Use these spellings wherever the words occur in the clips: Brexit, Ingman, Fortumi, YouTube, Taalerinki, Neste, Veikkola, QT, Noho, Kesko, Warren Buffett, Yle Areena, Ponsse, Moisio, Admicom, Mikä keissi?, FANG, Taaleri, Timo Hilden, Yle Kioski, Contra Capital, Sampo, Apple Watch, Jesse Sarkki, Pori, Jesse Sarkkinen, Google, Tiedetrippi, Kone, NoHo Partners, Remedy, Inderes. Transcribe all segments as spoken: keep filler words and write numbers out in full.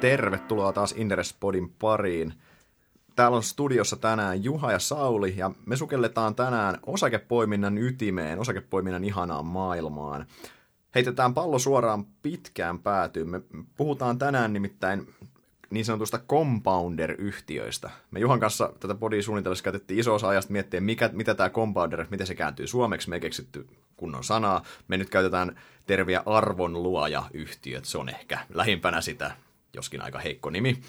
Tervetuloa taas Inderespodin pariin. Täällä on studiossa tänään Juha ja Sauli, ja me sukelletaan tänään osakepoiminnan ytimeen, osakepoiminnan ihanaan maailmaan. Heitetään pallo suoraan pitkään päätyyn. Me puhutaan tänään nimittäin niin sanotusta compounder-yhtiöistä. Me Juhan kanssa tätä podia suunnitellessa käytettiin iso osa ajasta miettiä, mikä, mitä tämä compounder, miten se kääntyy suomeksi. Me ei keksitty kunnon sanaa. Me nyt käytetään terviä arvonluoja-yhtiöt. Se on ehkä lähimpänä sitä, joskin aika heikko nimi.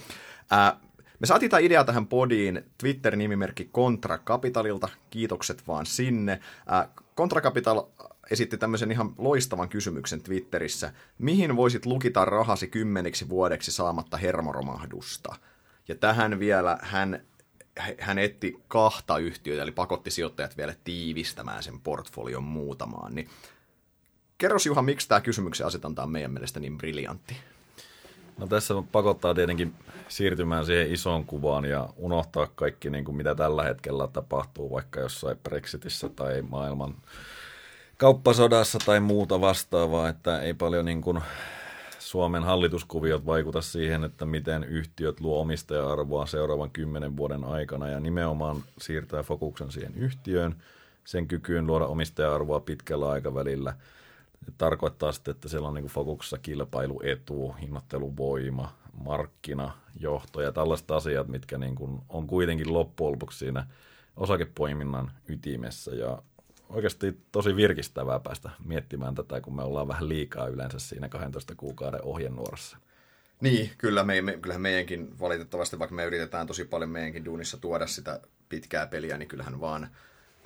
Ää, me saatiin tämä idea tähän podiin Twitter-nimimerkki Contra Capitalilta. Kiitokset vaan sinne. Ää, Contra Capital esitti tämmöisen ihan loistavan kysymyksen Twitterissä. Mihin voisit lukita rahasi kymmeniksi vuodeksi saamatta hermoromahdusta? Ja tähän vielä hän, hän etti kahta yhtiötä, eli pakotti sijoittajat vielä tiivistämään sen portfolion muutamaan. Niin, kerros Juha, miksi tämä kysymyksen asetanta on meidän mielestä niin briljantti? No tässä pakottaa tietenkin siirtymään siihen isoon kuvaan ja unohtaa kaikki, niin kuin mitä tällä hetkellä tapahtuu vaikka jossain Brexitissä tai maailman kauppasodassa tai muuta vastaavaa, että ei paljon niin kuin Suomen hallituskuviot vaikuta siihen, että miten yhtiöt luo omistaja-arvoa seuraavan kymmenen vuoden aikana ja nimenomaan siirtää fokuksen siihen yhtiöön, sen kykyyn luoda omistaja-arvoa pitkällä aikavälillä. Se tarkoittaa sitten, että siellä on niin kuin fokuksessa kilpailuetu, hinnoitteluvoima, markkinajohto ja tällaiset asiat, mitkä niin kuin on kuitenkin loppujen lopuksi siinä osakepoiminnan ytimessä ja oikeasti tosi virkistävää päästä miettimään tätä, kun me ollaan vähän liikaa yleensä siinä kahdentoista kuukauden ohjenuorassa. Niin, kyllä me, me, kyllähän meidänkin valitettavasti, vaikka me yritetään tosi paljon meidänkin duunissa tuoda sitä pitkää peliä, niin kyllähän vaan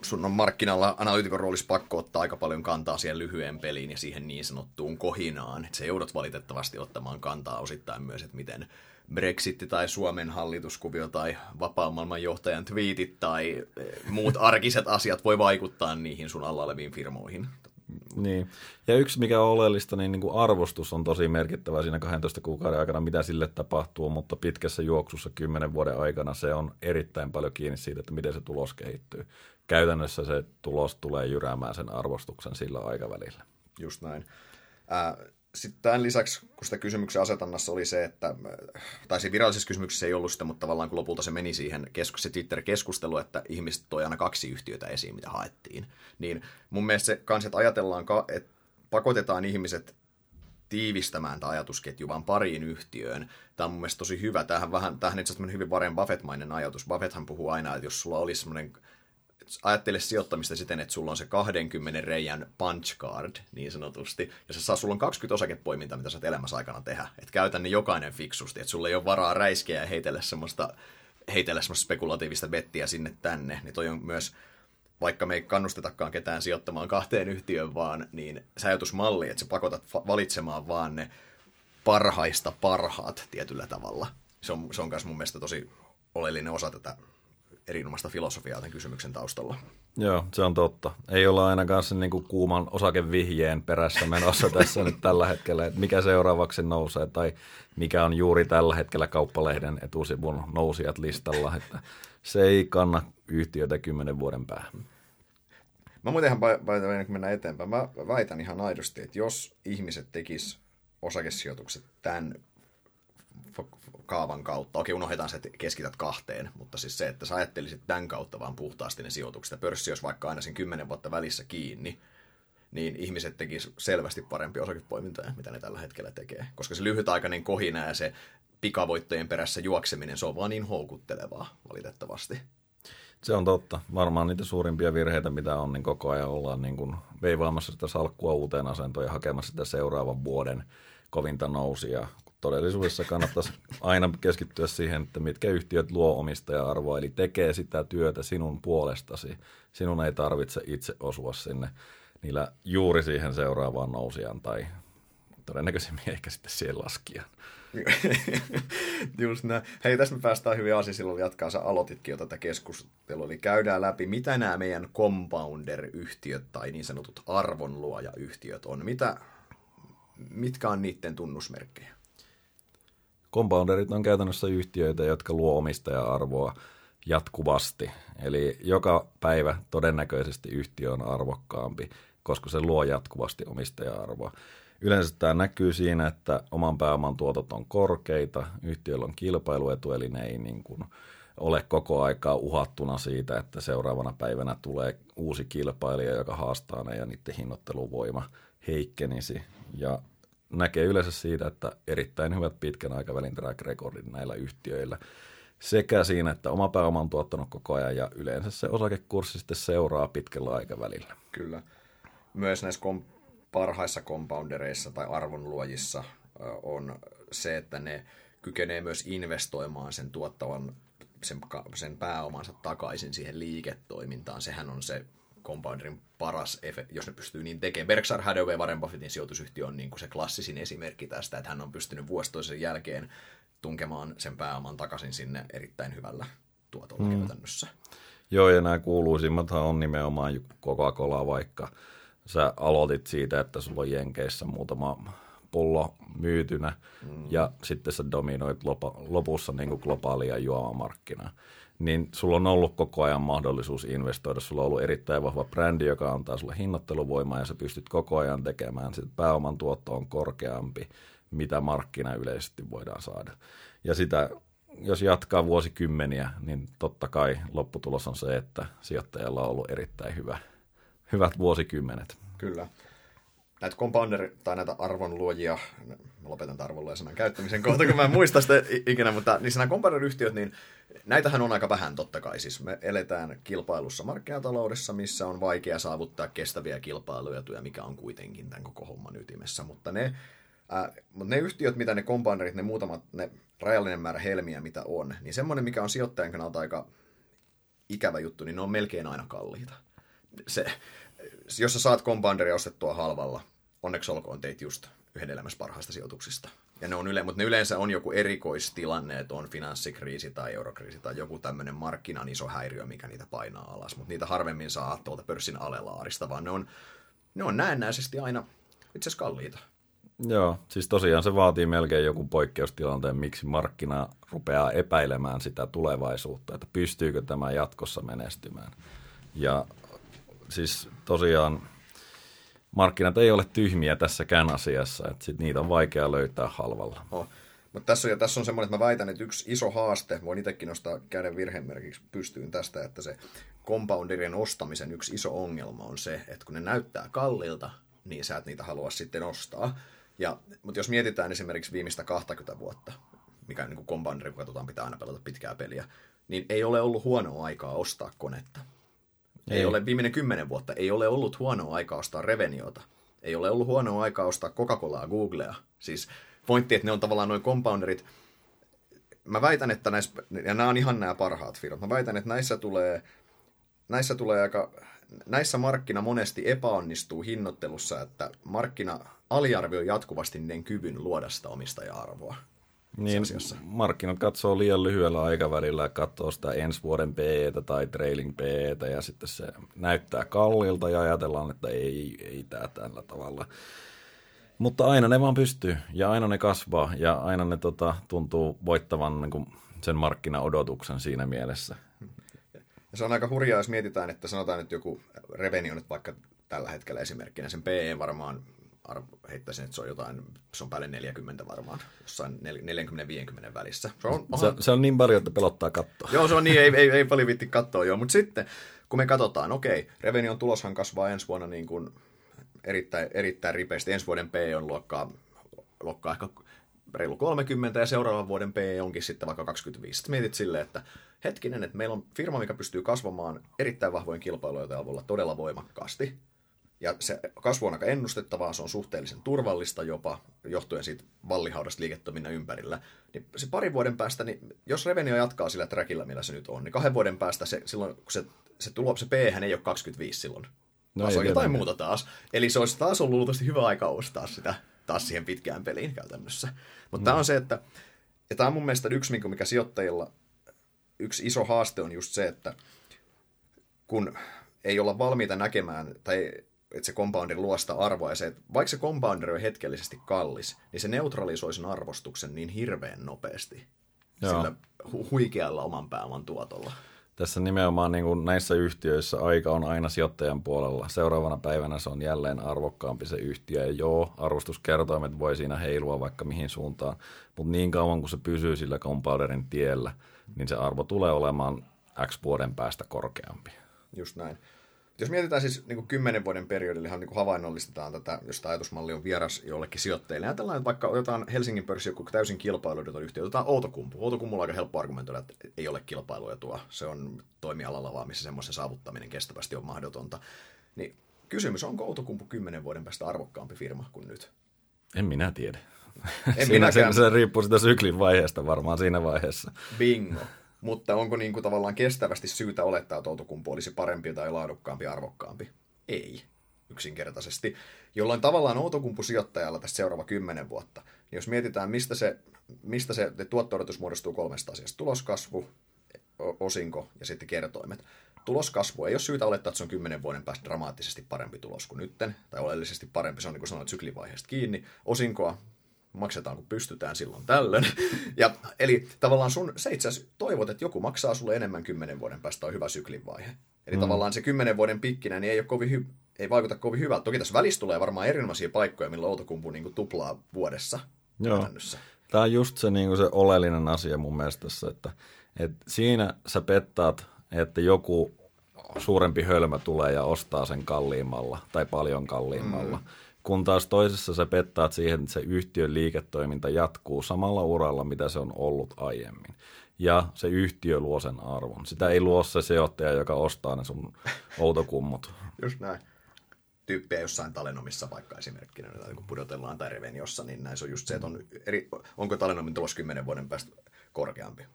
sun on markkinalla analyytikon roolissa pakko ottaa aika paljon kantaa siihen lyhyen peliin ja siihen niin sanottuun kohinaan. Että se joudut valitettavasti ottamaan kantaa osittain myös, että miten Brexit tai Suomen hallituskuvio tai vapaan maailman johtajan twiitit tai muut arkiset asiat voi vaikuttaa niihin sun alla oleviin firmoihin. Niin. Ja yksi, mikä on oleellista, niin, niin kuin arvostus on tosi merkittävä siinä kahdentoista kuukauden aikana, mitä sille tapahtuu, mutta pitkässä juoksussa kymmenen vuoden aikana se on erittäin paljon kiinni siitä, että miten se tulos kehittyy. Käytännössä se tulos tulee jyräämään sen arvostuksen sillä aikavälillä. Just näin. Äh... Sitten tämän lisäksi, kun sitä kysymyksen asetannassa oli se, että, tai se virallisessa kysymyksessä ei ollut sitä, mutta tavallaan kun lopulta se meni siihen keskus, se Twitter-keskustelu, että ihmiset toi aina kaksi yhtiötä esiin, mitä haettiin, niin mun mielestä se kans, että ajatellaan, että pakotetaan ihmiset tiivistämään tämä ajatusketju vaan pariin yhtiöön. Tämä on mun mielestä tosi hyvä. Tämähän, vähän, tämähän itse asiassa on hyvin Warren Buffett-mainen ajatus. Buffetthan puhuu aina, että jos sulla olisi semmoinen, ajattele sijoittamista siten, että sulla on se kahdenkymmenen reijän punch card, niin sanotusti, ja se saa, sulla on kaksikymmentä osakepoimintaa, mitä sä oot elämässä aikana tehdä. Että käytä ne jokainen fiksusti, että sulla ei ole varaa räiskeä ja heitellä semmoista, heitellä semmoista spekulatiivista bettiä sinne tänne, niin toi on myös, vaikka me ei kannustetakaan ketään sijoittamaan kahteen yhtiöön vaan, niin sä ajatus malli, että sä pakotat valitsemaan vaan ne parhaista parhaat tietyllä tavalla. Se on, se on myös mun mielestä tosi oleellinen osa tätä erinomaista filosofiaa tämän kysymyksen taustalla. Joo, se on totta. Ei olla ainakaan sen niin kuin kuuman osakevihjeen perässä menossa tässä nyt tällä hetkellä, että mikä seuraavaksi nousee tai mikä on juuri tällä hetkellä Kauppalehden etusivun nousijat listalla. Että se ei kanna yhtiötä kymmenen vuoden päähän. Mä muutenhan, kun mennään eteenpäin, mä väitän ihan aidosti, että jos ihmiset tekis osakesijoitukset tämän kaavan kautta. Okei, unohdetaan se, että keskität kahteen, mutta siis se, että sä ajattelisit tämän kautta vaan puhtaasti ne sijoitukset, ja pörssi olisi vaikka aina sen kymmenen vuotta välissä kiinni, niin ihmiset tekisivät selvästi parempi osakepoimintaa, mitä ne tällä hetkellä tekee. Koska se lyhytaikainen kohina ja se pikavoittojen perässä juokseminen, se on vaan niin houkuttelevaa, valitettavasti. Se on totta. Varmaan niitä suurimpia virheitä, mitä on, niin koko ajan ollaan niin kuin veivaamassa sitä salkkua uuteen asentoon ja hakemassa sitä seuraavan vuoden kovinta nousia. Todellisuudessa kannattaisi aina keskittyä siihen, että mitkä yhtiöt luo omistaja-arvoa, eli tekee sitä työtä sinun puolestasi. Sinun ei tarvitse itse osua sinne niillä juuri siihen seuraavaan nousijaan tai todennäköisemmin ehkä sitten siihen laskijaan. Just näin. Hei, tässä me päästään hyvin asiaan silloin jatkaa. Sä aloititkin jo tätä keskustelua, eli käydään läpi, mitä nämä meidän compounder-yhtiöt tai niin sanotut arvonluoja-yhtiöt on. Mitä, mitkä on niiden tunnusmerkkejä? Compounderit on käytännössä yhtiöitä, jotka luo omistaja-arvoa jatkuvasti. Eli joka päivä todennäköisesti yhtiö on arvokkaampi, koska se luo jatkuvasti omistaja-arvoa. Yleensä tämä näkyy siinä, että oman pääoman tuotot on korkeita, yhtiöllä on kilpailuetu, eli ne ei niin kuin ole koko aikaa uhattuna siitä, että seuraavana päivänä tulee uusi kilpailija, joka haastaa ne ja niiden hinnoitteluvoima heikkenisi. Ja näkee yleensä siitä, että erittäin hyvät pitkän aikavälin track-rekordit näillä yhtiöillä sekä siinä, että oma pääoma on tuottanut koko ajan ja yleensä se osakekurssi sitten seuraa pitkällä aikavälillä. Kyllä. Myös näissä kom- parhaissa compoundereissa tai arvonluojissa on se, että ne kykenee myös investoimaan sen tuottavan sen, sen pääomansa takaisin siihen liiketoimintaan. Sehän on se compounderin paras efekti, jos ne pystyy niin tekemään. Berkshire Hathaway, Warren Buffettin sijoitusyhtiö on niin kuin se klassisin esimerkki tästä, että hän on pystynyt vuosi toisen jälkeen tunkemaan sen pääoman takaisin sinne erittäin hyvällä tuotolla mm. käytännössä. Joo, ja nämä kuuluisimmathan on nimenomaan Coca-Cola, vaikka sä aloitit siitä, että sulla on Jenkeissä muutama pullo myytynä, mm. ja sitten sä dominoit lop- lopussa niin kuin globaalia juomamarkkinaa. Niin sulla on ollut koko ajan mahdollisuus investoida. Sulla on ollut erittäin vahva brändi, joka antaa sulle hinnoitteluvoimaa, ja sä pystyt koko ajan tekemään. Sitten pääoman tuotto on korkeampi, mitä markkina yleisesti voidaan saada. Ja sitä, jos jatkaa vuosikymmeniä, niin totta kai lopputulos on se, että sijoittajalla on ollut erittäin hyvä, hyvät vuosikymmenet. Kyllä. Näitä compounder- tai näitä arvonluojia, mä lopetan arvonluojasanan käyttämisen kohta, kun mä en muista sitä ikinä, mutta niin nämä compounder-yhtiöt, niin näitähän on aika vähän totta kai. Siis me eletään kilpailussa markkinataloudessa, missä on vaikea saavuttaa kestäviä kilpailuetuja, mikä on kuitenkin tämän koko homman ytimessä, mutta ne Äh, mutta ne yhtiöt, mitä ne compounderit, ne muutamat, ne rajallinen määrä helmiä, mitä on, niin semmoinen, mikä on sijoittajan kannalta aika ikävä juttu, niin ne on melkein aina kalliita. Se, jos sä saat compounderia ostettua halvalla, onneksi olkoon teit just yhden elämässä parhaista sijoituksista. Ja ne on yle, mutta ne yleensä on joku erikoistilanne, että on finanssikriisi tai eurokriisi tai joku tämmöinen markkinan iso häiriö, mikä niitä painaa alas. Mutta niitä harvemmin saa tuolta pörssin alelaarista, vaan ne on, ne on näennäisesti aina itse asiassa kalliita. Joo, siis tosiaan se vaatii melkein joku poikkeustilanteen, miksi markkina rupeaa epäilemään sitä tulevaisuutta, että pystyykö tämä jatkossa menestymään. Ja siis tosiaan markkinat ei ole tyhmiä tässäkään asiassa, että sit niitä on vaikea löytää halvalla. Oh. Mutta tässä on, tässä on semmoinen, että mä väitän, että yksi iso haaste, voin itsekin nostaa käden virhemerkiksi pystyyn tästä, että se compounderien ostamisen yksi iso ongelma on se, että kun ne näyttää kalliilta, niin sä et niitä halua sitten ostaa. Ja, mutta jos mietitään esimerkiksi viimeistä kaksikymmentä vuotta, mikä niin kuin compounderi, kun katsotaan, pitää aina pelata pitkää peliä, niin ei ole ollut huonoa aikaa ostaa Konetta. Ei, ei ole viimeinen kymmenen vuotta, ei ole ollut huonoa aikaa ostaa Reveniota. Ei ole ollut huonoa aikaa ostaa Coca-Colaa, Googlea. Siis pointti, että ne on tavallaan noin compounderit. Mä väitän, että näissä, ja nämä on ihan nämä parhaat firmat, mä väitän, että näissä tulee, näissä tulee aika... Näissä markkina monesti epäonnistuu hinnoittelussa, että markkina aliarvioi jatkuvasti niiden kyvyn luoda sitä omistaja-arvoa. Niin, markkinat katsoo liian lyhyellä aikavälillä ja katsoo sitä ensi vuoden P E:tä tai trailing P E:tä ja sitten se näyttää kalliilta ja ajatellaan, että ei, ei tämä tällä tavalla. Mutta aina ne vaan pystyy ja aina ne kasvaa ja aina ne tota, tuntuu voittavan niin kuin sen markkinaodotuksen siinä mielessä. Ja se on aika hurjaa, jos mietitään, että sanotaan nyt joku Revenio nyt vaikka tällä hetkellä esimerkkinä. Sen P E varmaan heittäisin, että se on jotain, se on päälle neljäkymmentä varmaan, jossain neljäkymmentä viisikymmentä välissä. Se on, se, se on niin paljon, että pelottaa kattoa. Joo, se on niin, ei, ei, ei paljon viitti kattoa, joo. Mutta sitten, kun me katsotaan, okei, Revenion tuloshan kasvaa ensi vuonna niin kuin erittäin, erittäin ripeästi. Ensi vuoden P E on luokkaa, luokkaa ehkä reilu kolmekymmentä ja seuraavan vuoden P E onkin sitten vaikka kaksikymmentäviisi. Sitten mietit silleen, että hetkinen, että meillä on firma, mikä pystyy kasvamaan erittäin vahvojen kilpailujen avulla todella voimakkaasti. Ja se kasvu on aika ennustettavaa, se on suhteellisen turvallista jopa, johtuen siitä vallihaudasta liiketoiminnan ympärillä. Niin se parin vuoden päästä, niin jos Revenio jatkaa sillä trackillä, millä se nyt on, niin kahden vuoden päästä se, silloin, kun se, se, tulo, se P-hän ei ole kaksikymmentäviisi silloin, no vaan se on jotain muuta taas. Eli se olisi taas ollut luultavasti hyvä aika ostaa sitä taas siihen pitkään peliin käytännössä. Mutta mm. tämä on se, että ja tämä on mun mielestä yksi, mikä sijoittajilla... Yksi iso haaste on just se, että kun ei olla valmiita näkemään, tai että se compounder luo sitä arvoa, ja se, että vaikka se compounder on hetkellisesti kallis, niin se neutralisoi sen arvostuksen niin hirveän nopeasti. Joo. Sillä hu- huikealla oman pääoman tuotolla. Tässä nimenomaan niin kuin näissä yhtiöissä aika on aina sijoittajan puolella. Seuraavana päivänä se on jälleen arvokkaampi se yhtiö. Ja joo, arvostuskertoimet voi siinä heilua vaikka mihin suuntaan, mutta niin kauan kun se pysyy sillä compounderin tiellä, niin se arvo tulee olemaan X vuoden päästä korkeampi. Just näin. Jos mietitään siis niin kuin kymmenen vuoden periodilla, ihan niin kuin havainnollistetaan tätä, jos tämä ajatusmalli on vieras jollekin sijoittajille. Ajatellaan, että vaikka otetaan Helsingin pörssi joku täysin kilpailueduton yhtiö, otetaan Outokumpu. Outokummulla on aika helppo argumentoida, että ei ole kilpailuetua. Se on toimialalla vaan, missä semmoisen saavuttaminen kestävästi on mahdotonta. Niin kysymys, onko Outokumpu kymmenen vuoden päästä arvokkaampi firma kuin nyt? En minä tiedä. En minäkään. Se riippuu sitä syklin vaiheesta varmaan siinä vaiheessa. Bingo. Mutta onko niin kuin tavallaan kestävästi syytä olettaa, että Outokumpu olisi parempi tai laadukkaampi, arvokkaampi? Ei, yksinkertaisesti. Jollain tavallaan Outokumpu-sijoittajalla tässä seuraava kymmenen vuotta, niin jos mietitään, mistä se, mistä se tuotto-odotus muodostuu kolmesta asiasta, tuloskasvu, osinko ja sitten kertoimet. Tuloskasvu ei ole syytä olettaa, että se on kymmenen vuoden päästä dramaattisesti parempi tulos kuin nytten, tai oleellisesti parempi, se on niin kuin sanoit syklivaiheesta kiinni, osinkoa maksetaan, kun pystytään silloin tällöin. Ja, eli tavallaan sun, se itse asiassa toivot, että joku maksaa sulle enemmän kymmenen vuoden päästä, on hyvä syklin vaihe. Eli mm. tavallaan se kymmenen vuoden pikkinä niin ei, ole kovin hy, ei vaikuta kovin hyvältä. Toki tässä välissä tulee varmaan erinomaisia paikkoja, millä Outokumpu niin kuin tuplaa vuodessa. Joo. Tämä on just se, niin kuin se oleellinen asia mun mielestä tässä, että, että siinä sä pettaat, että joku suurempi hölmö tulee ja ostaa sen kalliimmalla tai paljon kalliimmalla. Mm. Kun taas toisessa sä pettaat siihen, että se yhtiön liiketoiminta jatkuu samalla uralla, mitä se on ollut aiemmin. Ja se yhtiö luo sen arvon. Sitä ei luo se sijoittaja, joka ostaa ne sun Outokummut. Just näin. Tyyppiä jossain Talenomissa vaikka esimerkkinä, kun pudotellaan tai Reveniossa, niin näin se on just se, että on eri, onko Talenomin tulos kymmenen vuoden päästä korkeampi.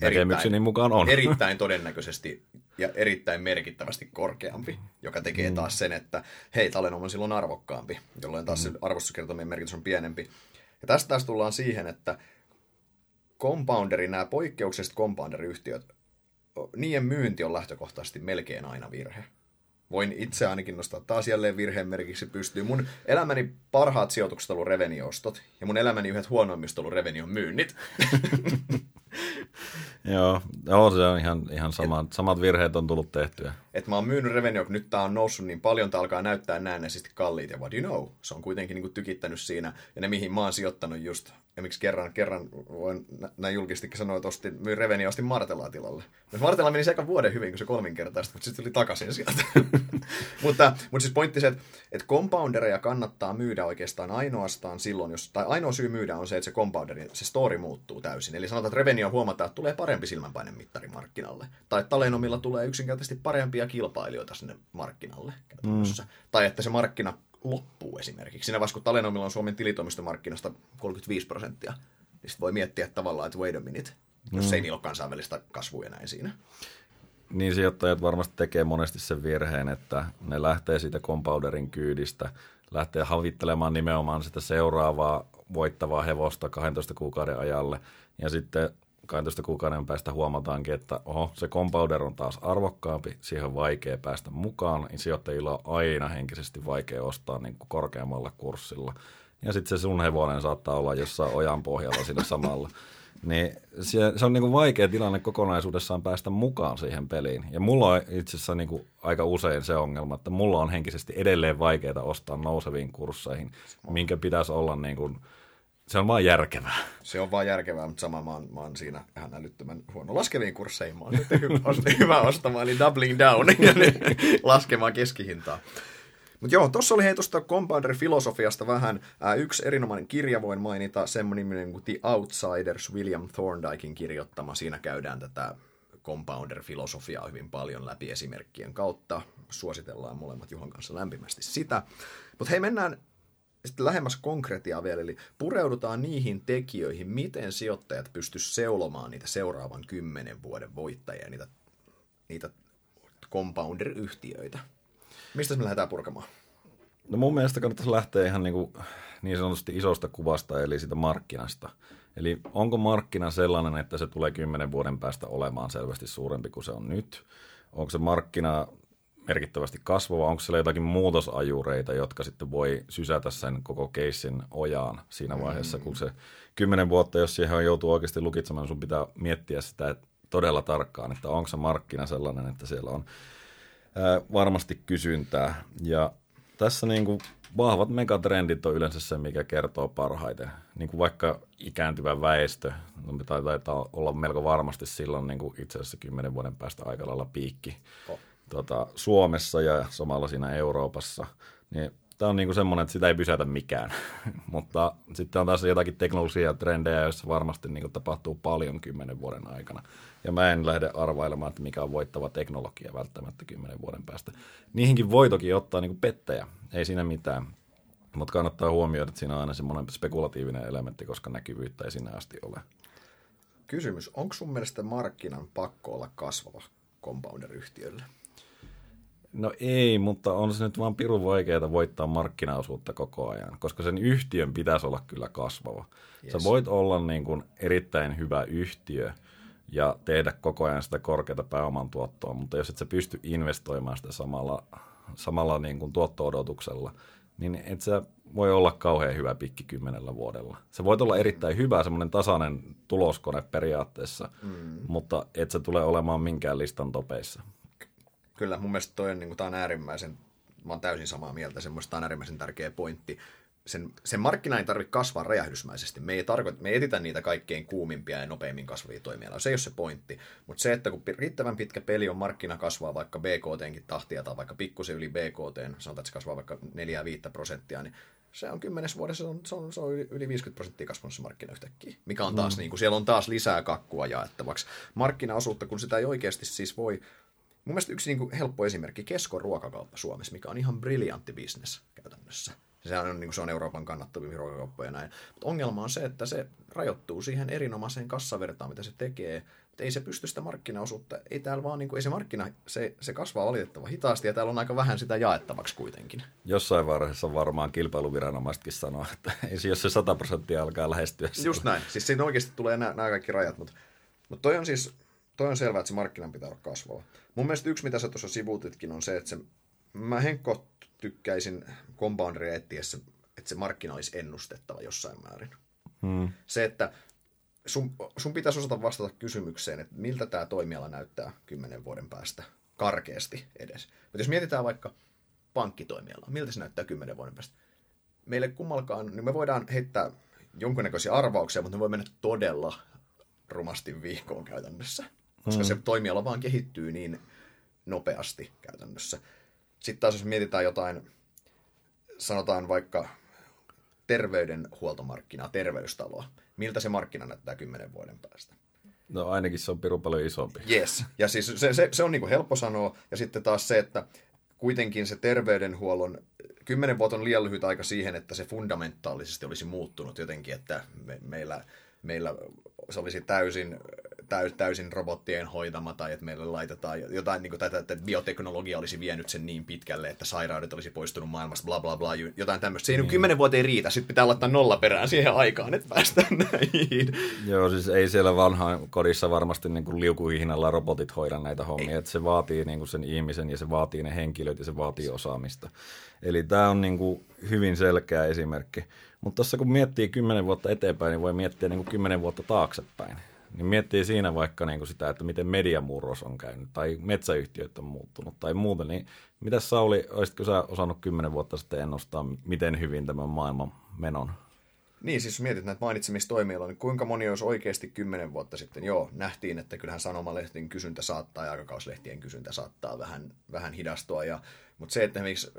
Näkemykseni mukaan on. Erittäin todennäköisesti ja erittäin merkittävästi korkeampi, joka tekee mm. taas sen, että hei, Talenom on silloin arvokkaampi, jolloin taas mm. arvostuskertomien merkitys on pienempi. Ja tästä taas tullaan siihen, että compounderi, nämä poikkeukselliset compounderiyhtiöt, niiden myynti on lähtökohtaisesti melkein aina virhe. Voin itse ainakin nostaa taas jälleen virheen merkiksi pystyy. Mun elämäni parhaat sijoitukset on ollut Revenio-ostot, ja mun elämäni yhdet huonoimmista on ollut Revenion myynnit. Joo, joo, se on ihan, ihan sama, et, samat virheet on tullut tehtyä. Et mä oon myynyt Revenio, kun nyt tää on noussut niin paljon, tää alkaa näyttää näennäisesti kalliit, ja what you know, se on kuitenkin niinku tykittänyt siinä, ja ne mihin mä oon sijoittanut just, ja miksi kerran, kerran voin näin julkisesti sanoa, että ostin, myin Revenio, ostin Martelaa tilalle. Jos Martela meni sekä vuoden hyvin, kun se kolminkertaista, mutta sitten tuli takaisin sieltä. mutta, mutta siis pointti se, että, että compoundereja kannattaa myydä oikeastaan ainoastaan silloin, jos, tai ainoa syy myydä on se, että se compounderi, se story muuttuu täysin. Eli sanotaan, että Revenio huomataan, että tulee parempi silmänpainemittari markkinalle. Tai Talenomilla tulee yksinkertaisesti parempia kilpailijoita sinne markkinalle. Mm. Tai että se markkina loppuu esimerkiksi. Siinä vaiheessa, kun Talenomilla on Suomen tilitoimistomarkkinasta kolmekymmentäviisi prosenttia, niin sit voi miettiä tavallaan, että wait a minute, jos mm. ei niillä ole kansainvälistä kasvua ja näin siinä. Niin sijoittajat varmasti tekee monesti sen virheen, että ne lähtee siitä compounderin kyydistä, lähtee havittelemaan nimenomaan sitä seuraavaa voittavaa hevosta kahdentoista kuukauden ajalle, ja sitten kahdentoista kuukauden päästä huomataankin, että oho, se compounder on taas arvokkaampi, siihen on vaikea päästä mukaan, niin sijoittajilla on aina henkisesti vaikea ostaa niin kuin korkeammalla kurssilla. Ja sitten se sun hevonen saattaa olla jossain ojan pohjalla siinä samalla. Niin se, se on niin kuin vaikea tilanne kokonaisuudessaan päästä mukaan siihen peliin. Ja mulla on itse asiassa niin kuin aika usein se ongelma, että mulla on henkisesti edelleen vaikeaa ostaa nouseviin kursseihin, minkä pitäisi olla niin kuin se on vaan järkevää. Se on vaan järkevää, mutta sama mä oon, mä oon siinä ihan älyttömän huono laskeviin kursseihin. Mä oon nyt hyvä, hyvä ostamaan, eli doubling down ja laskemaan keskihintaa. Mutta joo, tuossa oli hei tuosta compounder-filosofiasta vähän. Ää, yksi erinomainen kirja voin mainita, semmoinen kuin The Outsiders, William Thorndiken kirjoittama. Siinä käydään tätä compounder-filosofiaa hyvin paljon läpi esimerkkien kautta. Suositellaan molemmat Juhon kanssa lämpimästi sitä. Mutta hei, mennään sitten lähemmäs konkretiaa vielä, eli pureudutaan niihin tekijöihin, miten sijoittajat pystyisivät seulomaan niitä seuraavan kymmenen vuoden voittajia, niitä, niitä compounder-yhtiöitä. Mistä me lähdetään purkamaan? No mun mielestä kannattaisi lähteä ihan niin, kuin niin sanotusti isosta kuvasta, eli siitä markkinasta. Eli onko markkina sellainen, että se tulee kymmenen vuoden päästä olemaan selvästi suurempi kuin se on nyt? Onko se markkina merkittävästi kasvava, onko siellä jotakin muutosajureita, jotka sitten voi sysätä sen koko keissin ojaan siinä vaiheessa, kun se kymmenen vuotta, jos siihen joutuu oikeasti lukitsemaan, sun pitää miettiä sitä, että todella tarkkaan, että onko se markkina sellainen, että siellä on ää, varmasti kysyntää. Ja tässä niin kuin vahvat megatrendit on yleensä se, mikä kertoo parhaiten. Niin kuin vaikka ikääntyvä väestö, no, taitaa olla melko varmasti silloin niin kuin itse asiassa kymmenen vuoden päästä aika lailla piikki oh. tota, Suomessa ja samalla siinä Euroopassa. Niin tämä on niin kuin semmoinen, että sitä ei pysäytä mikään. Mutta sitten on taas jotakin teknologisia trendejä, joissa varmasti niin kuin tapahtuu paljon kymmenen vuoden aikana. Ja mä en lähde arvailemaan, että mikä on voittava teknologia välttämättä kymmenen vuoden päästä. Niihinkin voi toki ottaa niin kuin pettejä, ei siinä mitään. Mutta kannattaa huomioida, että siinä on aina semmoinen spekulatiivinen elementti, koska näkyvyyttä ei siinä asti ole. Kysymys, onko sun mielestä markkinan pakko olla kasvava compounder-yhtiölle? No ei, mutta on se nyt vaan pirun vaikeaa voittaa markkinaosuutta koko ajan, koska sen yhtiön pitäisi olla kyllä kasvava. Yes. Sä voit olla niin kuin erittäin hyvä yhtiö ja tehdä koko ajan sitä korkeata pääoman tuottoa, mutta jos et sä pysty investoimaan sitä samalla, samalla niin kuin tuotto-odotuksella, niin et sä voi olla kauhean hyvä pikki kymmenellä vuodella. Se voi olla erittäin hyvä, semmoinen tasainen tuloskone periaatteessa, mm. mutta et sä tule olemaan minkään listan topeissa. Kyllä, mun mielestä toi on, niin kuin, tää on äärimmäisen, mä oon täysin samaa mieltä, semmoista on äärimmäisen tärkeä pointti. Sen, sen markkina ei tarvitse kasvaa räjähdysmäisesti. Me ei, tarkoita, me ei etitä niitä kaikkein kuumimpia ja nopeimmin kasvavia toimialoja. Se ei ole se pointti. Mutta se, että kun riittävän pitkä peli on markkina kasvaa vaikka B K T:nkin tahtia tai vaikka pikkusen yli B K T, sanotaan, että se kasvaa vaikka neljä viisi prosenttia, niin se on kymmenessä vuodessa, se on, se on, se on yli viisikymmentä prosenttia kasvanut se markkina yhtäkkiä. Mikä on taas, mm. niin kun siellä on taas lisää kakkua jaettavaksi. Markkinaosuutta, kun sitä ei oikeasti siis voi... Mun mielestä yksi niin kuin helppo esimerkki, Keskon ruokakauppa Suomessa, mikä on ihan briljantti bisnes käytännössä. Sehän on, niin kuin se on Euroopan kannattavia ruokakauppoja ja näin. Mutta ongelma on se, että se rajoittuu siihen erinomaiseen kassavertaan, mitä se tekee. Mutta ei se pysty sitä markkinaosuutta, ei täällä vaan, niin kuin, ei se markkina, se, se kasvaa valitettavan hitaasti ja täällä on aika vähän sitä jaettavaksi kuitenkin. Jossain vaiheessa varmaan kilpailuviranomaisetkin sanoo, että jos se sata prosenttia alkaa lähestyä. Just näin, siis siinä oikeasti tulee nämä, nämä kaikki rajat, mutta, mutta toi on siis... Toi on selvää, että se markkinan pitää olla kasvava. Mun mielestä yksi, mitä sä tuossa sivuutitkin, on se, että se, mä Henkko tykkäisin compounderia etsiessä, että se markkina olisi ennustettava jossain määrin. Hmm. Se, että sun, sun pitäisi osata vastata kysymykseen, että miltä tämä toimiala näyttää kymmenen vuoden päästä, karkeasti edes. Mutta jos mietitään vaikka pankkitoimialaa, miltä se näyttää kymmenen vuoden päästä? Meille kummalkaan, niin me voidaan heittää jonkunnäköisiä arvauksia, mutta ne voi mennä todella rumasti viikkoon käytännössä. Koska se toimiala vaan kehittyy niin nopeasti käytännössä. Sitten taas jos mietitään jotain, sanotaan vaikka terveydenhuoltomarkkinaa, terveystaloa. Miltä se markkina näyttää kymmenen vuoden päästä? No ainakin se on pirun paljon isompi. Yes. Ja siis se, se, se on niin kuin helppo sanoa. Ja sitten taas se, että kuitenkin se terveydenhuollon, kymmenen vuotta on liian lyhyt aika siihen, että se fundamentaalisesti olisi muuttunut jotenkin, että me, meillä... meillä se olisi täysin, täys, täysin robottien hoitama tai että meille laitetaan jotain, niin kuin, tai, että bioteknologia olisi vienyt sen niin pitkälle, että sairaudet olisi poistunut maailmasta, bla bla bla, jotain tämmöistä. Se ei niin. Kymmenen vuotta ei riitä, sitten pitää laittaa nolla perään siihen aikaan, että päästään näihin. Joo, siis ei siellä vanhaan kodissa varmasti niin kuin liukuhihnalla robotit hoida näitä hommia, että se vaatii niin kuin sen ihmisen ja se vaatii ne henkilöt ja se vaatii osaamista. Eli tämä on niin kuin hyvin selkeä esimerkki. Mutta tuossa kun miettii kymmenen vuotta eteenpäin, niin voi miettiä niin kuin kymmenen vuotta taaksepäin. Niin miettii siinä vaikka niin kuin sitä, että miten mediamurros on käynyt, tai metsäyhtiöt on muuttunut, tai muuta. Niin mitäs Sauli, olisitko sä osannut kymmenen vuotta sitten ennustaa, miten hyvin tämän maailman menon? Niin, siis jos mietit näitä mainitsemistoimialoja, niin kuinka moni olisi oikeasti kymmenen vuotta sitten? Joo, nähtiin, että kyllähän sanomalehtien kysyntä saattaa ja aikakauslehtien kysyntä saattaa vähän, vähän hidastua. Ja, mutta se, että miksi...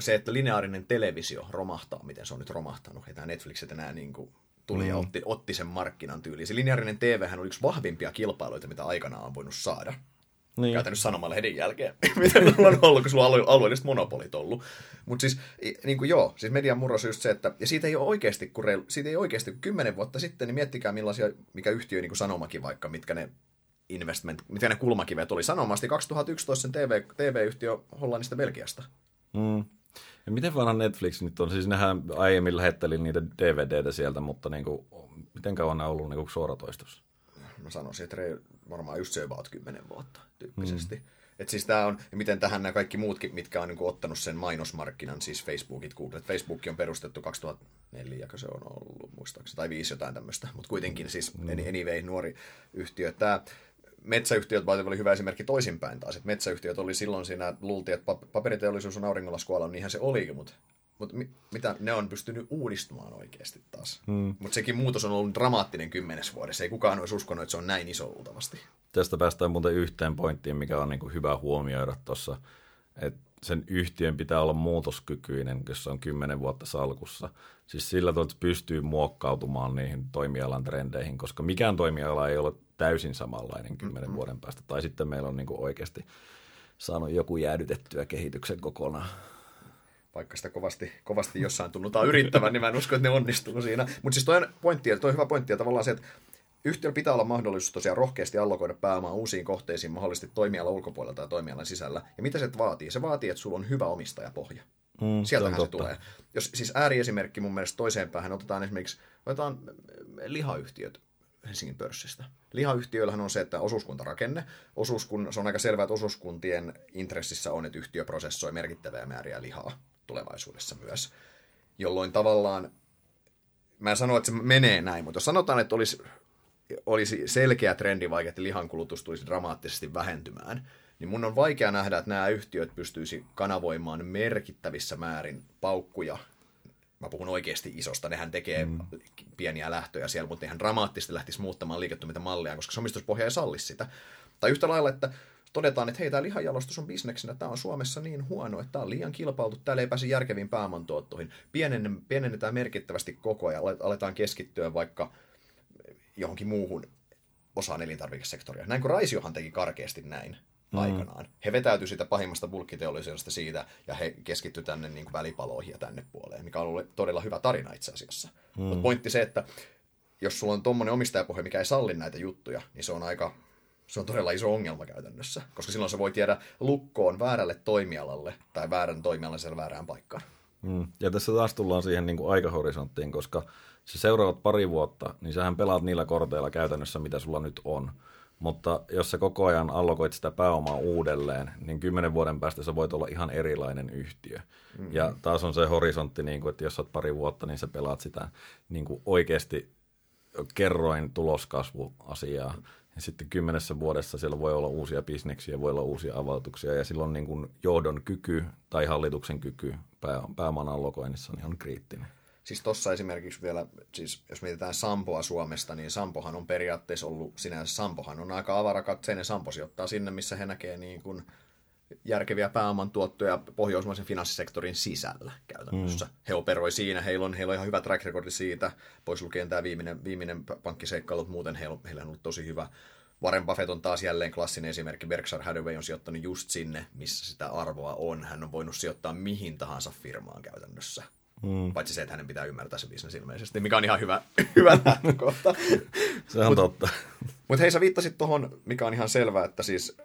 Se, että lineaarinen televisio romahtaa, miten se on nyt romahtanut. Ja tämä Netflixet enää niin kuin tuli mm. ja otti, otti sen markkinan tyyliin. Se lineaarinen T V:hän oli yksi vahvimpia kilpailuita, mitä aikanaan on voinut saada. Niin. Käytännössä sanomalehden jälkeen, mitä on ollut, kun sulla on alueelliset monopolit ollut. Mutta siis, niin kuin joo, siis median murros on just se, että ja siitä ei ole oikeasti, kun reilu, siitä ei oikeasti, kun kymmenen vuotta sitten, niin miettikää millaisia, mikä yhtiö, niin kuin Sanomakin vaikka, mitkä ne investment, mitkä ne kulmakivet oli. Sanomasti kaksituhattayksitoista sen T V, T V-yhtiö Hollannista Belgiasta. Mm. Ja miten vanha Netflix nyt on? Siis nehän aiemmin lähetteli niitä D V D:tä sieltä, mutta niin kuin, miten kauan on ollut niin kuin suoratoistus? Mä sanoisin, että varmaan just se about kymmenen vuotta tyyppisesti. Mm. Että siis tää on, ja miten tähän nämä kaikki muutkin, mitkä on niin kuin ottanut sen mainosmarkkinan, siis Facebookit, Googlet. Facebook on perustettu kaksituhattaneljä, kun se on ollut muistaakseni, tai viisi jotain tämmöistä. Mutta kuitenkin siis, mm. anyway, nuori yhtiö. Tää, metsäyhtiöt oli hyvä esimerkki toisinpäin taas. Että metsäyhtiöt oli silloin siinä, luultiin, että paperiteollisuus on auringonlaskuala, niin niinhän se olikin, mutta Mutta mitä ne on pystynyt uudistumaan oikeasti taas. Hmm. Mutta sekin muutos on ollut dramaattinen kymmenessä vuodessa. Ei kukaan olisi uskonut, että se on näin iso luultavasti. Tästä päästään muuten yhteen pointtiin, mikä on niinku hyvä huomioida tuossa. Että sen yhtiön pitää olla muutoskykyinen, jos se on kymmenen vuotta salkussa. Siis sillä tavalla, että pystyy muokkautumaan niihin toimialan trendeihin, koska mikään toimiala ei ole täysin samanlainen kymmenen mm-hmm. vuoden päästä. Tai sitten meillä on niinku oikeasti saanut joku jäädytettyä kehityksen kokonaan. Vaikka sitä kovasti, kovasti jossain tunnutaan yrittävän, niin mä en usko, että ne onnistuu siinä. Mutta siis toi on pointti, toi on hyvä pointti, ja tavallaan se, että yhtiöllä pitää olla mahdollisuus tosiaan rohkeasti allokoida pääomaa uusiin kohteisiin, mahdollisesti toimialan ulkopuolella tai toimialan sisällä. Ja mitä se vaatii? Se vaatii, että sulla on hyvä omistajapohja. Mm, Sieltähän se tulee. Jos siis ääriesimerkki mun mielestä toiseen päähän, otetaan esimerkiksi otetaan lihayhtiöt Helsingin pörssistä. Lihayhtiöillähän on se, että osuuskuntarakenne, osuuskun, se on aika selvää, että osuuskuntien intressissä on, että yhtiö prosessoi merkittäviä määriä lihaa tulevaisuudessa myös, jolloin tavallaan, mä en sano, että se menee näin, mutta jos sanotaan, että olisi, olisi selkeä trendi vaikka, että lihankulutus tulisi dramaattisesti vähentymään, niin mun on vaikea nähdä, että nämä yhtiöt pystyisi kanavoimaan merkittävissä määrin paukkuja. Mä puhun oikeasti isosta, nehän tekee mm. pieniä lähtöjä siellä, mutta nehän dramaattisesti lähtisi muuttamaan liiketoimintamallia, koska se omistuspohja ei salli sitä. Tai yhtä lailla, että todetaan, että hei, tämä lihajalostus on bisneksenä, tämä on Suomessa niin huono, että tämä on liian kilpailtu, täällä ei pääse järkeviin pääomantuottoihin. Pienennetään merkittävästi koko ajan, aletaan keskittyä vaikka johonkin muuhun osaan elintarvikesektoria. Näin kuin Raisiohan teki karkeasti näin mm. aikanaan. He vetäytyi siitä pahimmasta bulkkiteollisuudesta siitä, ja he keskittyi tänne niin kuin välipaloihin ja tänne puoleen, mikä on ollut todella hyvä tarina itse asiassa. Mm. Mutta pointti se, että jos sulla on tuommoinen omistajapohja, mikä ei salli näitä juttuja, niin se on aika... Se on todella iso ongelma käytännössä, koska silloin se voi jäädä lukkoon väärälle toimialalle tai väärän toimialalle väärään paikkaan. Mm. Ja tässä taas tullaan siihen niin kuin aikahorisonttiin, koska se seuraavat pari vuotta, niin sähän pelaat niillä korteilla käytännössä, mitä sulla nyt on. Mutta jos sä koko ajan allokoit sitä pääomaa uudelleen, niin kymmenen vuoden päästä sä voit olla ihan erilainen yhtiö. Mm-hmm. Ja taas on se horisontti, niin kuin, että jos sä oot pari vuotta, niin sä pelaat sitä niin kuin oikeasti kerroin tuloskasvuasiaa. Ja sitten kymmenessä vuodessa siellä voi olla uusia bisneksiä, voi olla uusia avautuksia, ja silloin niin kuin johdon kyky tai hallituksen kyky pääoman allokoinnissa on ihan kriittinen. Siis tuossa esimerkiksi vielä, siis jos mietitään Sampoa Suomesta, niin Sampohan on periaatteessa ollut sinänsä, Sampohan on aika avarakatseinen, Sampo sijoittaa sinne, missä he näkee niin kuin järkeviä pääomantuottoja pohjoismaisen finanssisektorin sisällä käytännössä. Mm. He operoi siinä, heillä on, heillä on ihan hyvä track recordi siitä, pois lukien tämä viimeinen, viimeinen pankkiseikkailu, muuten heillä, heillä on ollut tosi hyvä. Warren Buffett on taas jälleen klassinen esimerkki, Berkshire Hathaway on sijoittanut just sinne, missä sitä arvoa on. Hän on voinut sijoittaa mihin tahansa firmaan käytännössä. Mm. Paitsi se, että hänen pitää ymmärtää se bisnes ilmeisesti, mikä on ihan hyvä, hyvä lähtökohta. Se on mut, totta. Mutta hei, sä viittasit tuohon, mikä on ihan selvää, että siis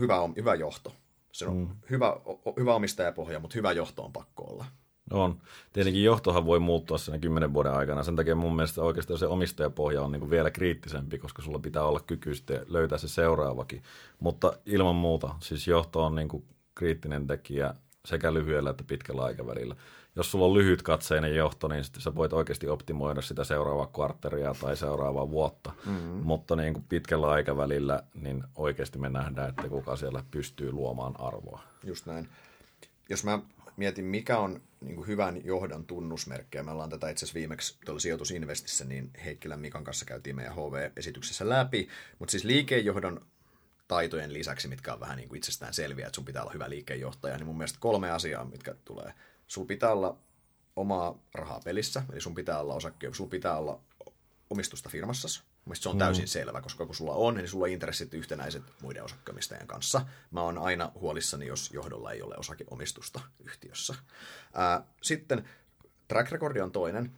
hyvä, on, hyvä johto. Se on mm. hyvä, hyvä omistajapohja, mutta hyvä johto on pakko olla. On. Tietenkin johtohan voi muuttua siinä kymmenen vuoden aikana. Sen takia mun mielestä oikeastaan se omistajapohja on niin kuin vielä kriittisempi, koska sulla pitää olla kyky sitten löytää se seuraavakin. Mutta ilman muuta, siis johto on niin kuin kriittinen tekijä sekä lyhyellä että pitkällä aikavälillä. Jos sulla on lyhytkatseinen johto, niin sitten sä voit oikeasti optimoida sitä seuraavaa kvartteria tai seuraavaa vuotta. Mm-hmm. Mutta niin kuin pitkällä aikavälillä, niin oikeasti me nähdään, että kuka siellä pystyy luomaan arvoa. Just näin. Jos mä mietin, mikä on niin kuin hyvän johdon tunnusmerkkejä, me ollaan tätä itse asiassa viimeksi tuolla Sijoitusinvestissä, niin Heikkilän Mikan kanssa käytiin meidän H V-esityksessä läpi, mutta siis liikejohdon taitojen lisäksi, mitkä on vähän niin kuin itsestään selviä, että sun pitää olla hyvä liikejohtaja, niin mun mielestä kolme asiaa, mitkä tulee. Sun pitää olla omaa rahaa pelissä, eli sun pitää olla osakkeen, sun pitää olla omistusta firmassasi. Mielestäni se on täysin mm. selvä, koska kun sulla on, niin sulla on intressit yhtenäiset muiden osakkeenomistajien kanssa. Mä oon aina huolissani, jos johdolla ei ole osakeomistusta yhtiössä. Ää, sitten track recordi on toinen.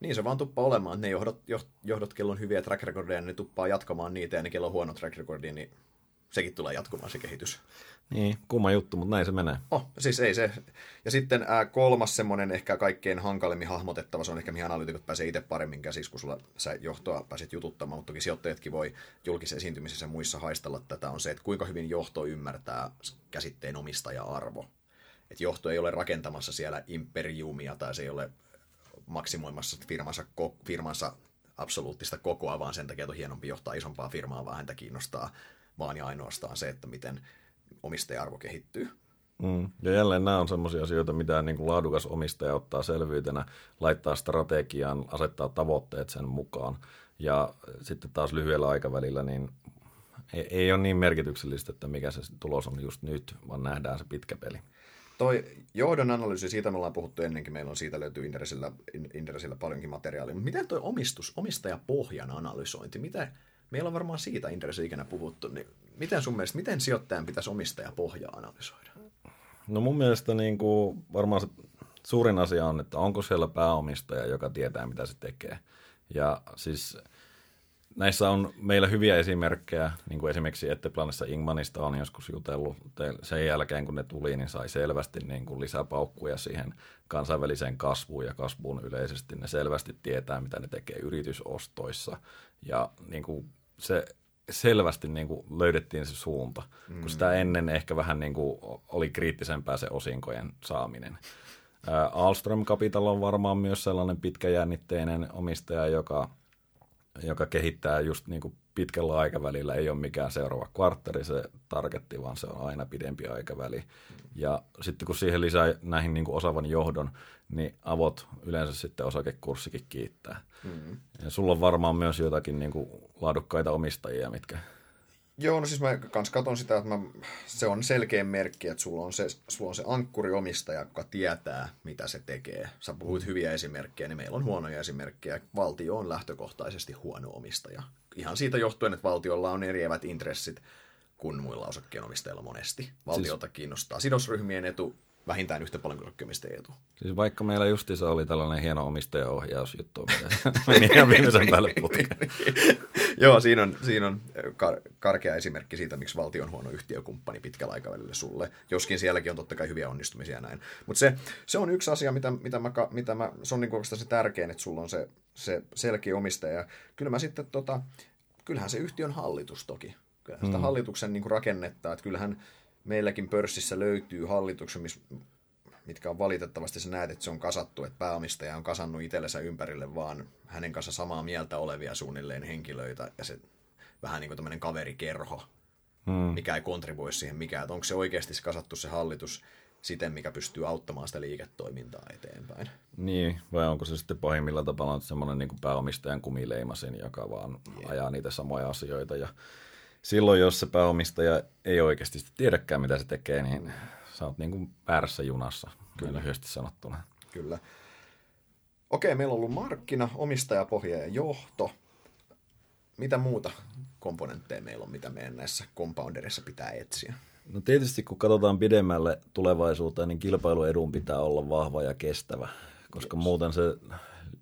Niin se vaan tuppaa olemaan, että ne johdot, johdot kello on hyviä track recordia, ne tuppaa jatkamaan niitä, ja ne kello on huono track recordi, niin sekin tulee jatkumaan se kehitys. Niin, kumma juttu, mutta näin se menee. Oh, siis ei se. Ja sitten ää, kolmas semmoinen ehkä kaikkein hankalimmin hahmotettava, se on ehkä mihin analyytikot pääsee itse paremmin käsiksi, kun sulla sä johtoa pääset jututtamaan, mutta toki sijoittajatkin voi julkisessa esiintymisessä muissa haistella tätä, on se, että kuinka hyvin johto ymmärtää käsitteen omistaja-arvo. Että johto ei ole rakentamassa siellä imperiumia tai se ei ole maksimoimassa firmansa, firmansa absoluuttista kokoa, vaan sen takia, että on hienompi johtaa isompaa firmaa, vaan häntä kiinnostaa vaan ja ainoastaan se, että miten omistaja-arvo kehittyy. Mm. Ja jälleen nämä on sellaisia asioita, mitä niin kuin laadukas omistaja ottaa selvyytenä, laittaa strategiaan, asettaa tavoitteet sen mukaan. Ja sitten taas lyhyellä aikavälillä niin ei, ei ole niin merkityksellistä, että mikä se tulos on just nyt, vaan nähdään se pitkä peli. Toi johdon analyysi, siitä me ollaan puhuttu ennenkin, meillä on siitä löytyy Inderesillä, Inderesillä paljonkin materiaalia. Mutta miten toi omistus, omistajapohjan analysointi, miten, meillä on varmaan siitä Inderesissä ikinä puhuttu, niin miten sun mielestä, miten sijoittajan pitäisi omistajapohjaa analysoida? No mun mielestä niin kuin varmaan se suurin asia on, että onko siellä pääomistaja, joka tietää mitä se tekee. Ja siis näissä on meillä hyviä esimerkkejä, niin kuin esimerkiksi Etteplanissa Ingmanista on joskus jutellut. Sen jälkeen kun ne tuli, niin sai selvästi niin kuin lisäpaukkuja siihen kansainväliseen kasvuun ja kasvuun yleisesti. Ne selvästi tietää, mitä ne tekee yritysostoissa ja niin kuin se selvästi niin kuin löydettiin se suunta, mm. kun sitä ennen ehkä vähän niin kuin oli kriittisempää se osinkojen saaminen. Ä, Alström Capital on varmaan myös sellainen pitkäjännitteinen omistaja, joka, joka kehittää just niin kuin pitkällä aikavälillä. Ei ole mikään seuraava kvartteri se targetti, vaan se on aina pidempi aikaväli. Mm. Ja sitten kun siihen lisää näihin niin kuin osaavan johdon, niin avot yleensä sitten osakekurssikin kiittää. Mm. Ja sulla on varmaan myös jotakin niin kuin laadukkaita omistajia, mitkä... Joo, no siis mä kans katon sitä, että mä, se on selkeä merkki, että sulla on se, sulla on se ankkuriomistaja, joka tietää, mitä se tekee. Sä puhuit hyviä esimerkkejä, niin meillä on huonoja esimerkkejä. Valtio on lähtökohtaisesti huono omistaja. Ihan siitä johtuen, että valtiolla on eriävät intressit kuin muilla osakkeenomistajilla monesti. Valtiota siis... kiinnostaa sidosryhmien etu. Vähintään yhtä paljon kuin osakkeenomistajien etu. Siis vaikka meillä justiinsa oli tällainen hieno omistajaohjausjuttu, mitä meni ihan viimeisen päälle putkeen. Joo, siinä on, siinä on kar- karkea esimerkki siitä, miksi valtio on huono yhtiökumppani pitkällä aikavälillä sulle. Joskin sielläkin on totta kai hyviä onnistumisia näin. Mutta se, se on yksi asia, mitä, mitä, mä, mitä mä, se on niin oikeastaan se tärkein, että sulla on se, se selkeä omistaja. Kyllä mä sitten, tota, kyllähän se yhtiön hallitus toki. Kyllähän sitä hmm. hallituksen niin kuin rakennetta, että kyllähän... Meilläkin pörssissä löytyy hallituksia, mitkä on valitettavasti, sä näet, että se on kasattu, että pääomistaja on kasannut itsellensä ympärille, vaan hänen kanssa samaa mieltä olevia suunnilleen henkilöitä, ja se vähän niin kuin tämmöinen kaverikerho, hmm. mikä ei kontribuoi siihen mikään, että onko se oikeasti kasattu se hallitus siten, mikä pystyy auttamaan sitä liiketoimintaa eteenpäin. Niin, vai onko se sitten pahimmilla tavalla semmoinen niin kuin pääomistajan kumileimasin, joka vaan yeah. ajaa niitä samoja asioita, ja silloin, jos se pääomistaja ei oikeasti tiedäkään, mitä se tekee, niin sä oot niin kuin väärässä junassa, kyllä lyhyesti sanottuna. Kyllä. Okei, meillä on ollut markkina, omistajapohja ja johto. Mitä muuta komponentteja meillä on, mitä meidän näissä compounderissa pitää etsiä? No tietysti, kun katsotaan pidemmälle tulevaisuuteen, niin kilpailuedun pitää olla vahva ja kestävä, koska yes. muuten se...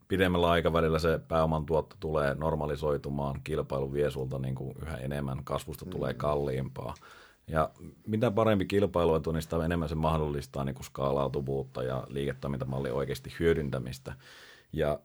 Pidemmällä aikavälillä se pääoman tuotto tulee normalisoitumaan, kilpailu vie sulta niin kuin yhä enemmän, kasvusta tulee kalliimpaa. Ja mitä parempi kilpailuetu, niin sitä enemmän se mahdollistaa niin kuin skaalautuvuutta ja liiketoimintamallin oikeasti hyödyntämistä. Ja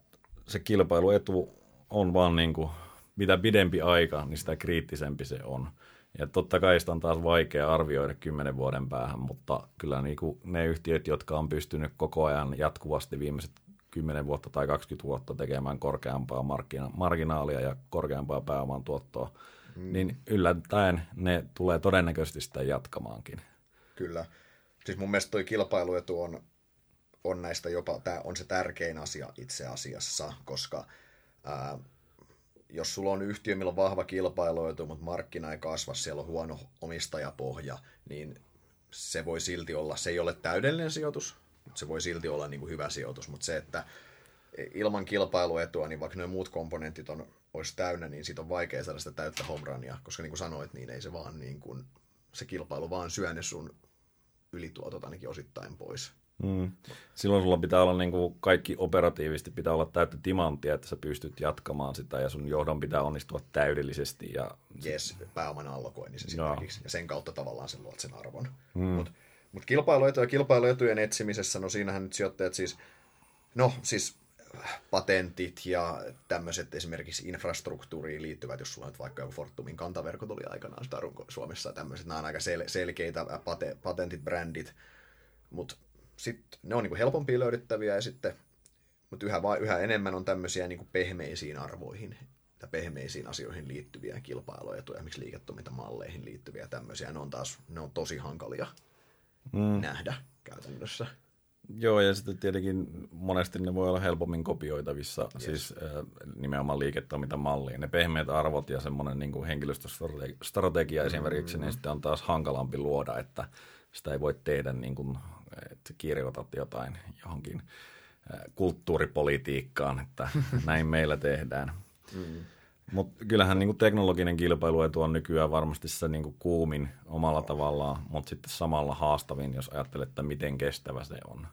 se kilpailuetu on vaan niin kuin, mitä pidempi aika, niin sitä kriittisempi se on. Ja totta kai sitä on taas vaikea arvioida kymmenen vuoden päähän, mutta kyllä niin kuin ne yhtiöt, jotka on pystynyt koko ajan jatkuvasti viimeiset kymmenen vuotta tai kaksikymmentä vuotta tekemään korkeampaa markkina- marginaalia ja korkeampaa pääoman tuottoa, mm. niin yllättäen ne tulee todennäköisesti sitä jatkamaankin. Kyllä. Siis mun mielestä toi kilpailuetu on, on näistä jopa, tää on se tärkein asia itse asiassa, koska ää, jos sulla on yhtiö, millä on vahva kilpailuetu, mutta markkina ei kasva, siellä on huono omistajapohja, niin se voi silti olla, se ei ole täydellinen sijoitus, se voi silti olla niin kuin hyvä sijoitus, mutta se, että ilman kilpailuetua, niin vaikka ne muut komponentit on, olisi täynnä, niin siitä on vaikea saada sitä täyttä homerania, koska niin kuin sanoit, niin ei se vaan niin kuin, se kilpailu vaan syö ne sun ylituotot ainakin osittain pois. Mm. Silloin sulla pitää olla niin kuin kaikki operatiivisesti, pitää olla täyttä timanttia, että sä pystyt jatkamaan sitä ja sun johdon pitää onnistua täydellisesti. Ja... Jes, pääoman allokoinnissa esimerkiksi, ja sen kautta tavallaan sä luot sen arvon. Mm. Mut Mutta kilpailuetu ja kilpailuetujen etsimisessä, no siinähän nyt sijoittajat siis, no siis patentit ja tämmöiset esimerkiksi infrastruktuuriin liittyvät, jos sulla nyt vaikka joku Fortumin kantaverkot oli aikanaan sitä runko Suomessa, tämmöiset, nämä on aika sel- selkeitä pate- patentit, brändit, mutta sitten ne on niinku helpompia löydettäviä ja sitten, mutta yhä, yhä enemmän on tämmöisiä niinku pehmeisiin arvoihin pehmeisiin asioihin liittyviä kilpailuetuja, miksi liiketoimintamalleihin liittyviä tämmöisiä. Ne on taas ne on tosi hankalia mm. nähdä käytännössä. Joo, ja sitten tietenkin monesti ne voi olla helpommin kopioitavissa, yes. siis äh, nimenomaan liiketoimintamalliin. Ne pehmeät arvot ja semmoinen niin kuin henkilöstöstrategia mm. esimerkiksi, niin sitten on taas hankalampi luoda, että sitä ei voi tehdä, niin kuin, että kirjoitat jotain johonkin äh, kulttuuripolitiikkaan, että näin meillä tehdään. Mm. Mutta kyllähän niin kuin teknologinen kilpailuetu on nykyään varmasti se niin kuin kuumin omalla tavallaan, mutta sitten samalla haastavin, jos ajattelet, että miten kestävä se on.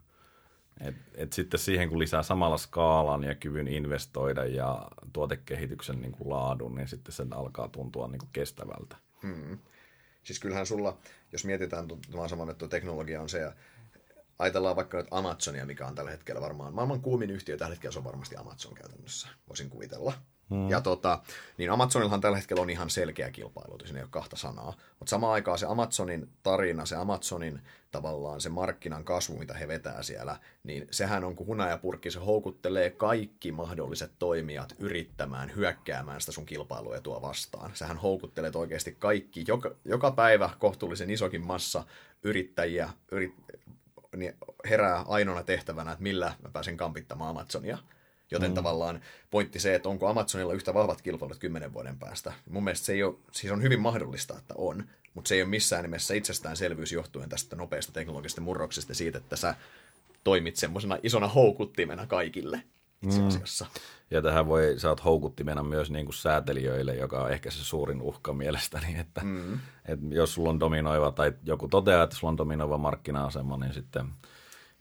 Et, et sitten siihen, kun lisää samalla skaalan ja kyvyn investoida ja tuotekehityksen niin kuin laadun, niin sitten sen alkaa tuntua niin kuin kestävältä. Mm. Siis kyllähän sulla, jos mietitään, vaan saman, että teknologia on se, ja ajatellaan vaikka nyt Amazonia, mikä on tällä hetkellä varmaan maailman kuumin yhtiö, tällä hetkellä se on varmasti Amazon käytännössä, voisin kuvitella. Hmm. Ja tota, niin Amazonillahan tällä hetkellä on ihan selkeä kilpailu, siinä ei ole kahta sanaa, mutta samaan aikaan se Amazonin tarina, se Amazonin tavallaan se markkinan kasvu, mitä he vetää siellä, niin sehän on kuin hunajapurkki, se houkuttelee kaikki mahdolliset toimijat yrittämään, hyökkäämään sitä sun kilpailuetua vastaan. Sähän houkuttelee oikeasti kaikki, joka, joka päivä kohtuullisen isokin massa yrittäjiä, yrit, niin herää ainoana tehtävänä, että millä mä pääsen kampittamaan Amazonia. Joten mm. tavallaan pointti se, että onko Amazonilla yhtä vahvat kilpailut kymmenen vuoden päästä. Mun mielestä se ei ole, siis on hyvin mahdollista, että on, mutta se ei ole missään nimessä itsestäänselvyys johtuen tästä nopeasta teknologisesta murroksesta siitä, että sä toimit semmoisena isona houkuttimena kaikille itse asiassa. Mm. Ja tähän voi, sä oot houkuttimena myös niin kuin säätelijöille, joka on ehkä se suurin uhka mielestäni, että, mm. että jos sulla on dominoiva tai joku toteaa, että sulla on dominoiva markkina-asema, niin sitten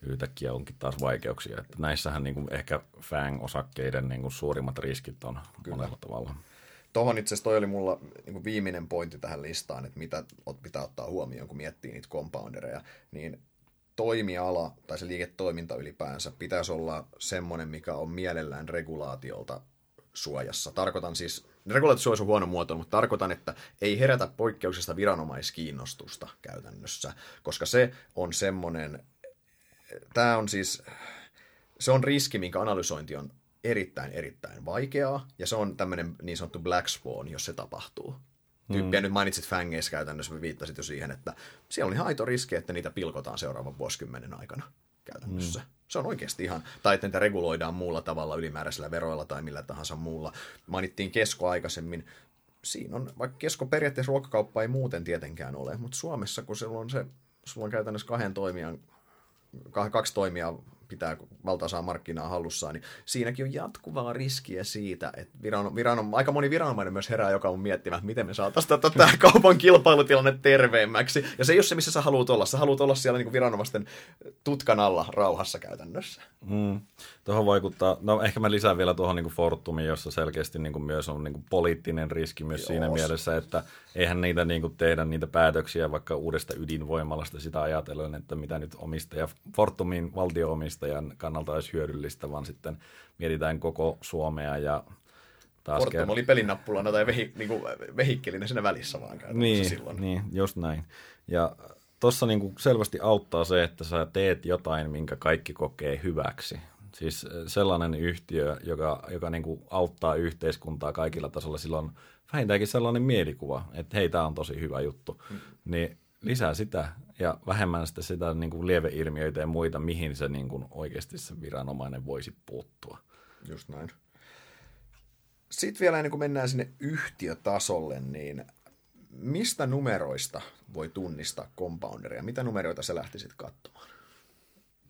yhtäkkiä onkin taas vaikeuksia. Että näissähän niin kuin ehkä F A N G-osakkeiden niin kuin suurimmat riskit on kyllä monella tavalla. Tuohon itse asiassa toi oli mulla niin kuin viimeinen pointti tähän listaan, että mitä pitää ottaa huomioon, kun miettii niitä compoundereja, niin toimiala tai se liiketoiminta ylipäänsä pitäisi olla semmoinen, mikä on mielellään regulaatiolta suojassa. Tarkoitan siis, regulaatiosuoja on huono muoto, mutta tarkoitan, että ei herätä poikkeuksesta viranomaiskiinnostusta käytännössä, koska se on semmoinen. Tämä on siis, se on riski, minkä analysointi on erittäin, erittäin vaikeaa, ja se on tämmöinen niin sanottu black swan, jos se tapahtuu. Tyyppiä mm. nyt mainitsit fängeissä käytännössä, viittasit jo siihen, että siellä on ihan aito riski, että niitä pilkotaan seuraavan vuosikymmenen aikana käytännössä. Mm. Se on oikeasti ihan, tai että niitä reguloidaan muulla tavalla, ylimääräisillä veroilla tai millä tahansa muulla. Mainittiin Kesko aikaisemmin. Siinä on, vaikka Kesko periaatteessa ruokakauppa ei muuten tietenkään ole, mutta Suomessa, kun sulla on, se, sulla on käytännössä kahden toimijan, kaksi toimijaa pitää valtaosaa markkinaa hallussaan, niin siinäkin on jatkuvaa riskiä siitä, että virano, virano, aika moni viranomainen myös herää, joka on miettimään, että miten me saataisiin tämä kaupan kilpailutilanne terveemmäksi. Ja se ei ole se, missä sä haluat olla. Sä haluat olla siellä niin kuin viranomaisten tutkan alla rauhassa käytännössä. Mm. Tuohon vaikuttaa, no ehkä mä lisään vielä tuohon niin kuin Fortumiin, jossa selkeästi niin kuin myös on niin kuin poliittinen riski myös Joo. siinä mielessä, että eihän niitä niin kuin tehdä niitä päätöksiä vaikka uudesta ydinvoimalasta sitä ajatellen, että mitä nyt omistaja Fortumin valtio-omistaja kannalta olisi hyödyllistä, vaan sitten mietitään koko Suomea ja taas Fortum kerran oli pelinnappulana tai vehi, niin kuin vehikkelinen siinä välissä vaan käytännössä niin, silloin. Niin, just näin. Ja tuossa niin selvästi auttaa se, että sä teet jotain, minkä kaikki kokee hyväksi. Siis sellainen yhtiö, joka, joka niin kuin auttaa yhteiskuntaa kaikilla tasolla, silloin vähintäänkin sellainen mielikuva, että hei, tämä on tosi hyvä juttu. Mm. Niin lisää sitä ja vähemmän sitä, sitä niin kuin lieveilmiöitä ja muita, mihin se niin kuin oikeasti se viranomainen voisi puuttua. Just näin. Sitten vielä ennen kuin mennään sinne yhtiötasolle, niin mistä numeroista voi tunnistaa compounderia? Mitä numeroita sä lähtisit katsomaan?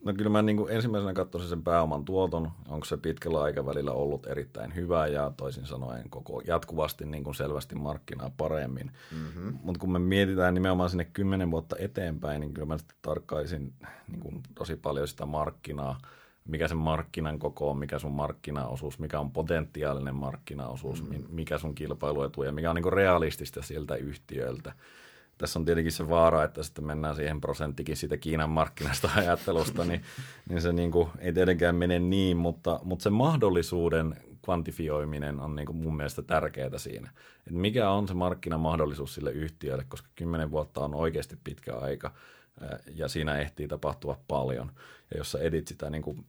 No kyllä mä niin kuin ensimmäisenä katsoisin sen pääoman tuoton. Onko se pitkällä aikavälillä ollut erittäin hyvä ja toisin sanoen koko jatkuvasti niin kuin selvästi markkinaa paremmin. Mm-hmm. Mutta kun me mietitään nimenomaan sinne kymmenen vuotta eteenpäin, niin kyllä mä sitten tarkkaisin niin kuin tosi paljon sitä markkinaa. Mikä sen markkinan koko on, mikä sun markkinaosuus, mikä on potentiaalinen markkinaosuus, mm-hmm. mikä sun kilpailuetu ja mikä on niin kuin realistista sieltä yhtiöltä. Tässä on tietenkin se vaara, että sitten mennään siihen prosenttikin siitä Kiinan markkinasta ajattelusta, niin, niin se niin kuin ei tietenkään mene niin, mutta, mutta se mahdollisuuden kvantifioiminen on niin kuin mun mielestä tärkeää siinä. Et mikä on se markkinamahdollisuus sille yhtiölle, koska kymmenen vuotta on oikeasti pitkä aika ja siinä ehtii tapahtua paljon. Ja jos sä edit sitä niin kuin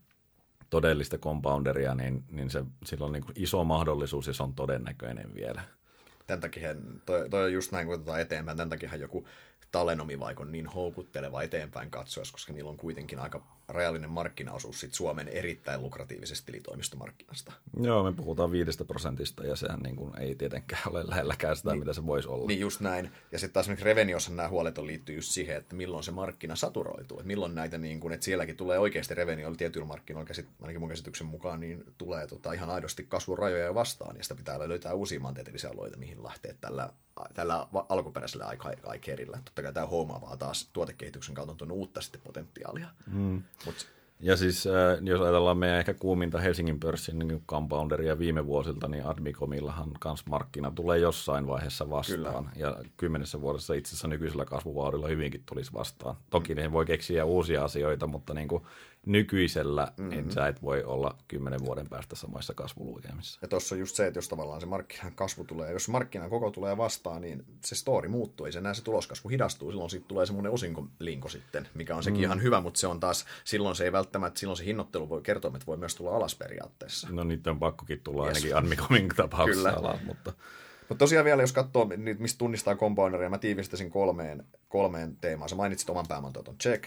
todellista compounderia, niin, niin se, sillä on niin kuin iso mahdollisuus ja se on todennäköinen vielä. Tämän takia, toi, toi on just näin, kun otetaan eteenpäin, tämän takia joku Talenomi vaikka on niin houkutteleva eteenpäin katsoessa, koska niillä on kuitenkin aika rajallinen markkinaosuus sit Suomen erittäin lukratiivisesta tilitoimistomarkkinasta. Joo, me puhutaan viidestä prosentista ja sehän niin kuin ei tietenkään ole lähelläkään sitä, niin, mitä se voisi olla. Niin just näin. Ja sitten taas Reveniossa nämä huolet on liittyy just siihen, että milloin se markkina saturoituu. Että milloin näitä, niin kuin, että sielläkin tulee oikeasti Revenioilla tietyillä markkinoilla, ainakin mun käsityksen mukaan, niin tulee tota ihan aidosti kasvun rajoja vastaan. Ja sitä pitää löytää uusia maantieteellisiä alueita, mihin lähteä tällä, tällä alkuperäisellä aikeerillä. Totta kai tämä huomaavaa taas tuotekehityksen kautta on tuonut uutta sitten potentiaalia. Mm. Mut. Ja siis äh, jos ajatellaan meidän ehkä kuuminta Helsingin pörssin niin compounderia viime vuosilta, niin Admicomillahan kans markkina tulee jossain vaiheessa vastaan. Kyllä. Ja kymmenessä vuodessa itse asiassa nykyisellä kasvuvauhdilla hyvinkin tulisi vastaan. Toki mm. ne voi keksiä uusia asioita, mutta niin kuin nykyisellä mm-hmm. niin sä et voi olla kymmenen vuoden päästä samoissa kasvuluikemissa. Ja tuossa on just se, että jos tavallaan se markkinan kasvu tulee, jos markkinan koko tulee vastaan, niin se story muuttuu, ei se näe, se tuloskasvu hidastuu, silloin siitä tulee semmoinen osinkolinko sitten, mikä on sekin mm. ihan hyvä, mutta se on taas, silloin se ei välttämättä, silloin se hinnoittelu voi kertoa, että voi myös tulla alas periaatteessa. No niitä on pakkokin tulla yes. ainakin Admicomin tapauksessa alas, mutta... Mutta tosiaan vielä, jos katsoo, mistä tunnistaa compounderia, mä tiivistäisin kolmeen, kolmeen teemaan. Sä mainitsit oman pääomantuoton, check.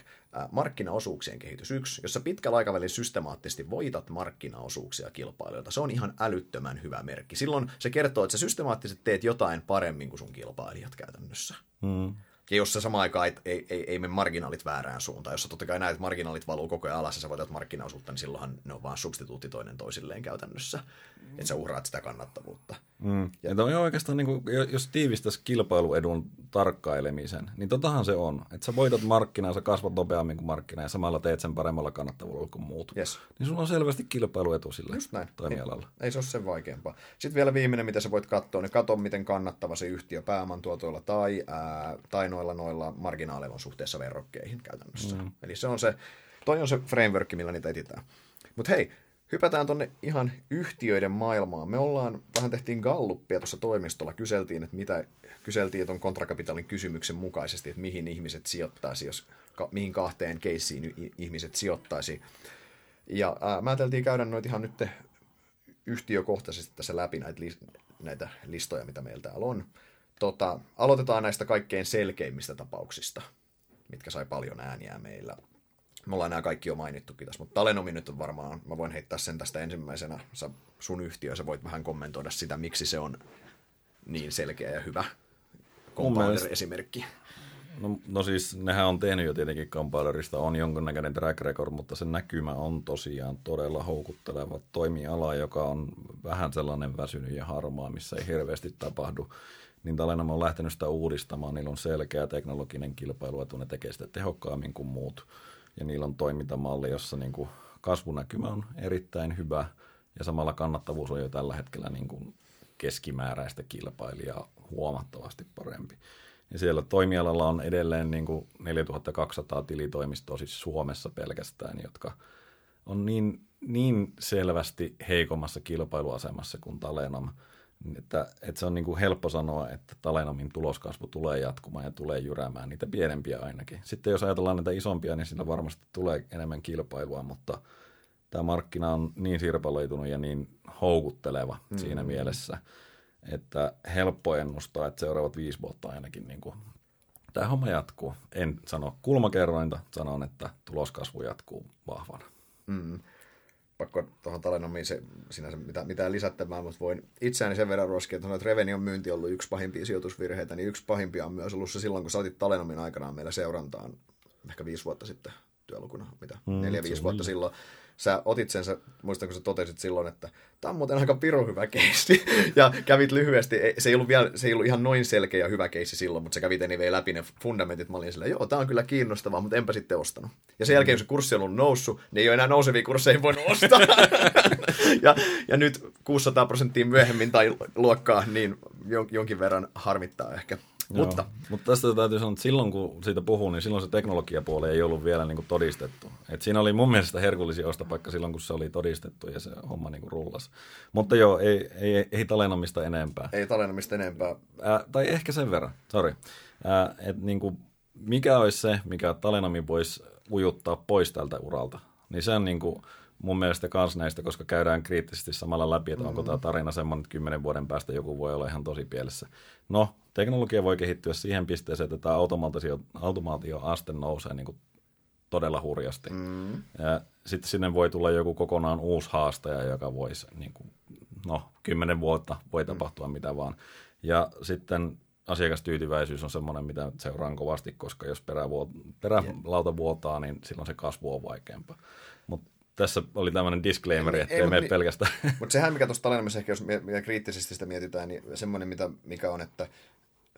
Markkinaosuuksien kehitys yksi, jossa pitkällä aikavälillä systemaattisesti voitat markkinaosuuksia kilpailijoilta. Se on ihan älyttömän hyvä merkki. Silloin se kertoo, että sä systemaattisesti teet jotain paremmin kuin sun kilpailijat käytännössä. Hmm. Ja jos sä samaan aikaan et, ei, ei, ei mene marginaalit väärään suuntaan, jos sä totta kai näet, että marginaalit valuu koko ajan alas ja sä voitat markkinaosuutta, niin silloinhan ne on vaan substituutti toinen toisilleen käytännössä, että sä uhraat sitä kannattavuutta. Mm. Ja tämä on oikeastaan, niin kuin, jos tiivistäisi kilpailuedun tarkkailemisen, niin totahan se on, että sä voitat markkinaa, sä kasvat nopeammin kuin markkina ja samalla teet sen paremmalla kannattavuudella kuin muut. Yes. Niin sulla on selvästi kilpailuetu sille toimialalla. Ei, ei se ole sen vaikeampaa. Sitten vielä viimeinen, mitä sä voit katsoa, niin katso, miten kannattava se yhtiö pääomantuotoilla tai, ää, tai noilla, noilla marginaaleilla on suhteessa verrokkeihin käytännössä. Mm. Eli se on se, toi on se framework, millä niitä etsitään. Mutta hei, hypätään tuonne ihan yhtiöiden maailmaan. Me ollaan, vähän tehtiin galluppia tuossa toimistolla, kyseltiin, että mitä kyseltiin tuon Contra Capitalin kysymyksen mukaisesti, että mihin ihmiset sijoittaisi, jos, ka, mihin kahteen keissiin ihmiset sijoittaisi. Ja ää, mä ajateltiin käydä noita ihan nyt yhtiökohtaisesti tässä läpi näitä, li, näitä listoja, mitä meillä täällä on. Tota, aloitetaan näistä kaikkein selkeimmistä tapauksista, mitkä sai paljon ääniä meillä. Me ollaan nämä kaikki jo mainittukin tässä, mutta Talenomi nyt on varmaan, mä voin heittää sen tästä ensimmäisenä, sä, sun yhtiö, sä voit vähän kommentoida sitä, miksi se on niin selkeä ja hyvä compounder-esimerkki. No, no siis nehän on tehnyt jo tietenkin compounderista, on jonkinnäköinen track record, mutta se näkymä on tosiaan todella houkutteleva toimiala, joka on vähän sellainen väsynyt ja harmaa, missä ei hirveästi tapahdu. Niin Talenom on lähtenyt sitä uudistamaan, niillä on selkeä teknologinen kilpailu, että ne tekee sitä tehokkaammin kuin muut. Ja niillä on toimintamalli, jossa niin kuin kasvunäkymä on erittäin hyvä ja samalla kannattavuus on jo tällä hetkellä niin kuin keskimääräistä kilpailijaa huomattavasti parempi. Ja siellä toimialalla on edelleen niin kuin neljätuhattakaksisataa tilitoimistoa siis Suomessa pelkästään, jotka on niin, niin selvästi heikommassa kilpailuasemassa kuin Talenom. Että, että se on niin kuin helppo sanoa, että Talenomin tuloskasvu tulee jatkumaan ja tulee jyräämään niitä pienempiä ainakin. Sitten jos ajatellaan näitä isompia, niin sillä varmasti tulee enemmän kilpailua, mutta tämä markkina on niin sirpaloitunut ja niin houkutteleva mm-hmm. siinä mielessä, että helppo ennustaa, että seuraavat viisi vuotta ainakin niin kuin tämä homma jatkuu. En sano kulmakerrointa, sanon, että tuloskasvu jatkuu vahvana. Mm. Pakko tuohon Talenomiin se, sinänsä mitään, mitään lisättävää, mutta voin itseäni sen verran ruoskia, että, että Revenion myynti on ollut yksi pahimpia sijoitusvirheitä, niin yksi pahimpia on myös ollut se silloin, kun sä otit Talenomin aikanaan meillä seurantaan, ehkä viisi vuotta sitten työlukuna, mitä, mm, neljä, viisi vuotta silloin. Sä otit sen, sä, muistan, kun sä totesit silloin, että tämä on muuten aika pirun hyvä keissi, ja kävit lyhyesti, se ei ollut, vielä, se ei ollut ihan noin selkeä hyvä keissi silloin, mutta sä kävit anyway läpi ne fundamentit, mä olin silleen, joo, tämä on kyllä kiinnostavaa, mutta enpä sitten ostanut. Ja sen jälkeen, kun se kurssi on ollut noussut, niin ei ole enää nousevia kursseja voinut ostaa. ja, ja nyt kuusisataa prosenttia myöhemmin tai luokkaa, niin jonkin verran harmittaa ehkä. Mutta. Mutta tästä täytyy sanoa, että silloin kun siitä puhuu, niin silloin se teknologiapuoli ei ollut vielä niin kuin todistettu. Et siinä oli mun mielestä herkullisia ostopaikka silloin, kun se oli todistettu ja se homma niin kuin rullasi. Mutta joo, ei, ei, ei Talenomista enempää. Ei Talenomista enempää. Ää, tai ehkä sen verran, sori. Että niin kuin mikä olisi se, mikä Talenomi voisi ujuttaa pois tältä uralta? Niin se on niin kuin mun mielestä kans näistä, koska käydään kriittisesti samalla läpi, että onko mm-hmm. tämä tarina semmoinen, että kymmenen vuoden päästä joku voi olla ihan tosi pielessä. No, teknologia voi kehittyä siihen pisteeseen, että tämä automaatio, automaatioaste nousee niin kuin todella hurjasti. Mm-hmm. Sitten sinne voi tulla joku kokonaan uusi haastaja, joka voisi, niin kuin, no, kymmenen vuotta voi tapahtua mm-hmm. mitä vaan. Ja sitten asiakastyytyväisyys on semmoinen, mitä seuraan kovasti, koska jos perälauta vuotaa, niin silloin se kasvu on vaikeampaa. Mutta tässä oli tämmöinen disclaimeri, ettei mene niin, pelkästään. Mutta sehän, mikä tuossa Talenomissa ehkä, jos me kriittisesti sitä mietitään, niin semmoinen, mitä, mikä on, että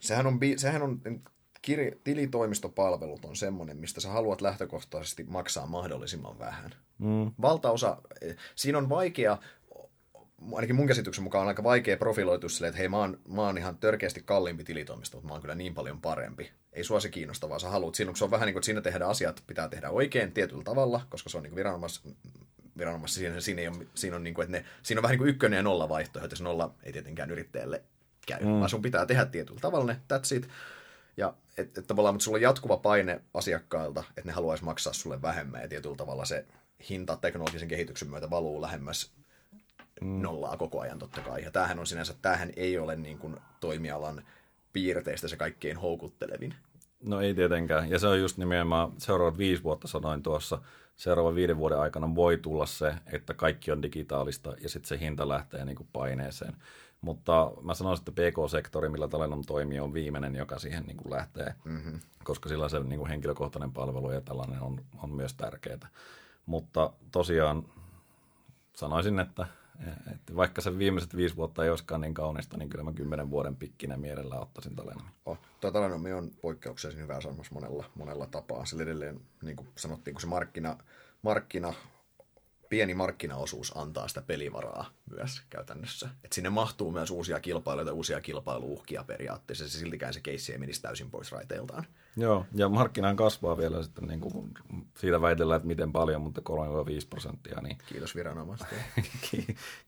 sehän on, sehän on kirja, tilitoimistopalvelut on semmoinen, mistä sä haluat lähtökohtaisesti maksaa mahdollisimman vähän. Mm. Valtaosa, siinä on vaikea, ainakin mun käsityksen mukaan on aika vaikea profiloitua silleen, että hei, mä oon, mä oon ihan törkeästi kalliimpi tilitoimisto, mutta mä oon kyllä niin paljon parempi. Ei sua se kiinnosta, vaan sä haluat. Silloin se on vähän niin kuin, että siinä tehdään asiat, pitää tehdä oikein tietyllä tavalla, koska se on niin kuin viranomais, viranomais siinä, siinä, on, siinä, on niin kuin, että ne, siinä on vähän niin kuin ykkönen ja nolla vaihtoehto, ja se nolla ei tietenkään yrittäjälle käy, mm. vaan sun pitää tehdä tietyllä tavalla ne, that's it. Ja et, et tavallaan, mutta sulla on jatkuva paine asiakkailta, että ne haluaisi maksaa sulle vähemmän, ja tietyllä tavalla se hinta teknologisen kehityksen myötä valuu lähemmäs nollaa koko ajan totta kai. Ja tämähän on sinänsä, tämähän ei ole niin kuin toimialan piirteistä se kaikkein houkuttelevin. No ei tietenkään. Ja se on just nimenomaan, seuraavat viisi vuotta sanoin tuossa, seuraavan viiden vuoden aikana voi tulla se, että kaikki on digitaalista ja sitten se hinta lähtee niin kuin paineeseen. Mutta mä sanoisin, että P K-sektori, millä Talenom toimii, on viimeinen, joka siihen niin kuin lähtee, mm-hmm. koska sillä se niin kuin henkilökohtainen palvelu ja tällainen on, on myös tärkeää. Mutta tosiaan sanoisin, että Että vaikka se viimeiset viisi vuotta ei olisikaan niin kaunista, niin kyllä mä kymmenen vuoden pikkinä mielellä ottaisin Talenomin. Oh, tuo Talenomi on poikkeuksellisen hyvä sanomus monella, monella tapaa. Sillä edelleen, niin kuin sanottiin, kun se markkina, markkina, pieni markkinaosuus antaa sitä pelivaraa myös käytännössä. Et sinne mahtuu myös uusia kilpailuja, uusia kilpailuuhkia periaatteessa. Se siltikään se keissi ei menisi täysin pois raiteiltaan. Joo, ja markkinaan kasvaa vielä sitten, niin kuin siitä väitellään, että miten paljon, mutta kolme viisi prosenttia. Niin... Kiitos viranomaisten.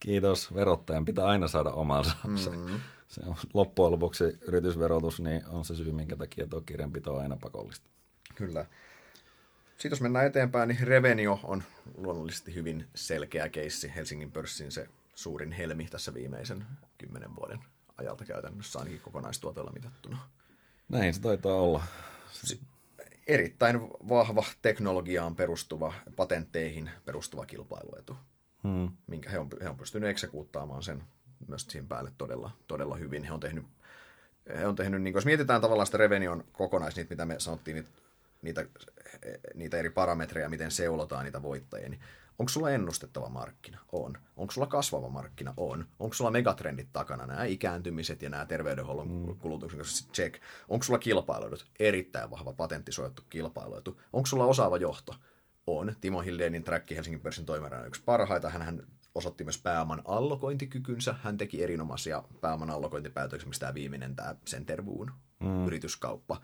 Kiitos verottajan. Pitää aina saada omansa. Mm-hmm. Se on loppujen lopuksi yritysverotus, niin on se syy, minkä takia tuo kirjanpito on aina pakollista. Kyllä. Sitten jos mennään eteenpäin, niin Revenio on luonnollisesti hyvin selkeä keissi. Helsingin pörssin se suurin helmi tässä viimeisen kymmenen vuoden ajalta käytännössä, ainakin kokonaistuotolla mitattuna. Näin se taitaa olla. Erittäin vahva teknologiaan perustuva, patentteihin perustuva kilpailuetu, hmm. minkä he on, he on pystynyt eksekuuttaamaan sen myös siihen päälle todella, todella hyvin. He on tehnyt, he on tehnyt niin kuin, jos mietitään tavallaan sitä Revenion kokonais, niitä, mitä me sanottiin, niitä, Niitä, niitä eri parametreja, miten seulotaan niitä voittajia, niin onko sulla ennustettava markkina? On. Onko sulla kasvava markkina? On. Onko sulla megatrendit takana? Nämä ikääntymiset ja nämä terveydenhuollon mm. kulutuksen kanssa check. Onko sulla kilpailuidut? Erittäin vahva patenttisuojattu kilpailuitu. Onko sulla osaava johto? On. Timo Hildenin träkki Helsingin pörssin toimijana yksi parhaita. Hänhän osoitti myös pääoman allokointikykynsä. Hän teki erinomaisia pääoman allokointipäätöksiä, mistä tämä viimeinen, tämä Centervoon mm. yrityskauppa.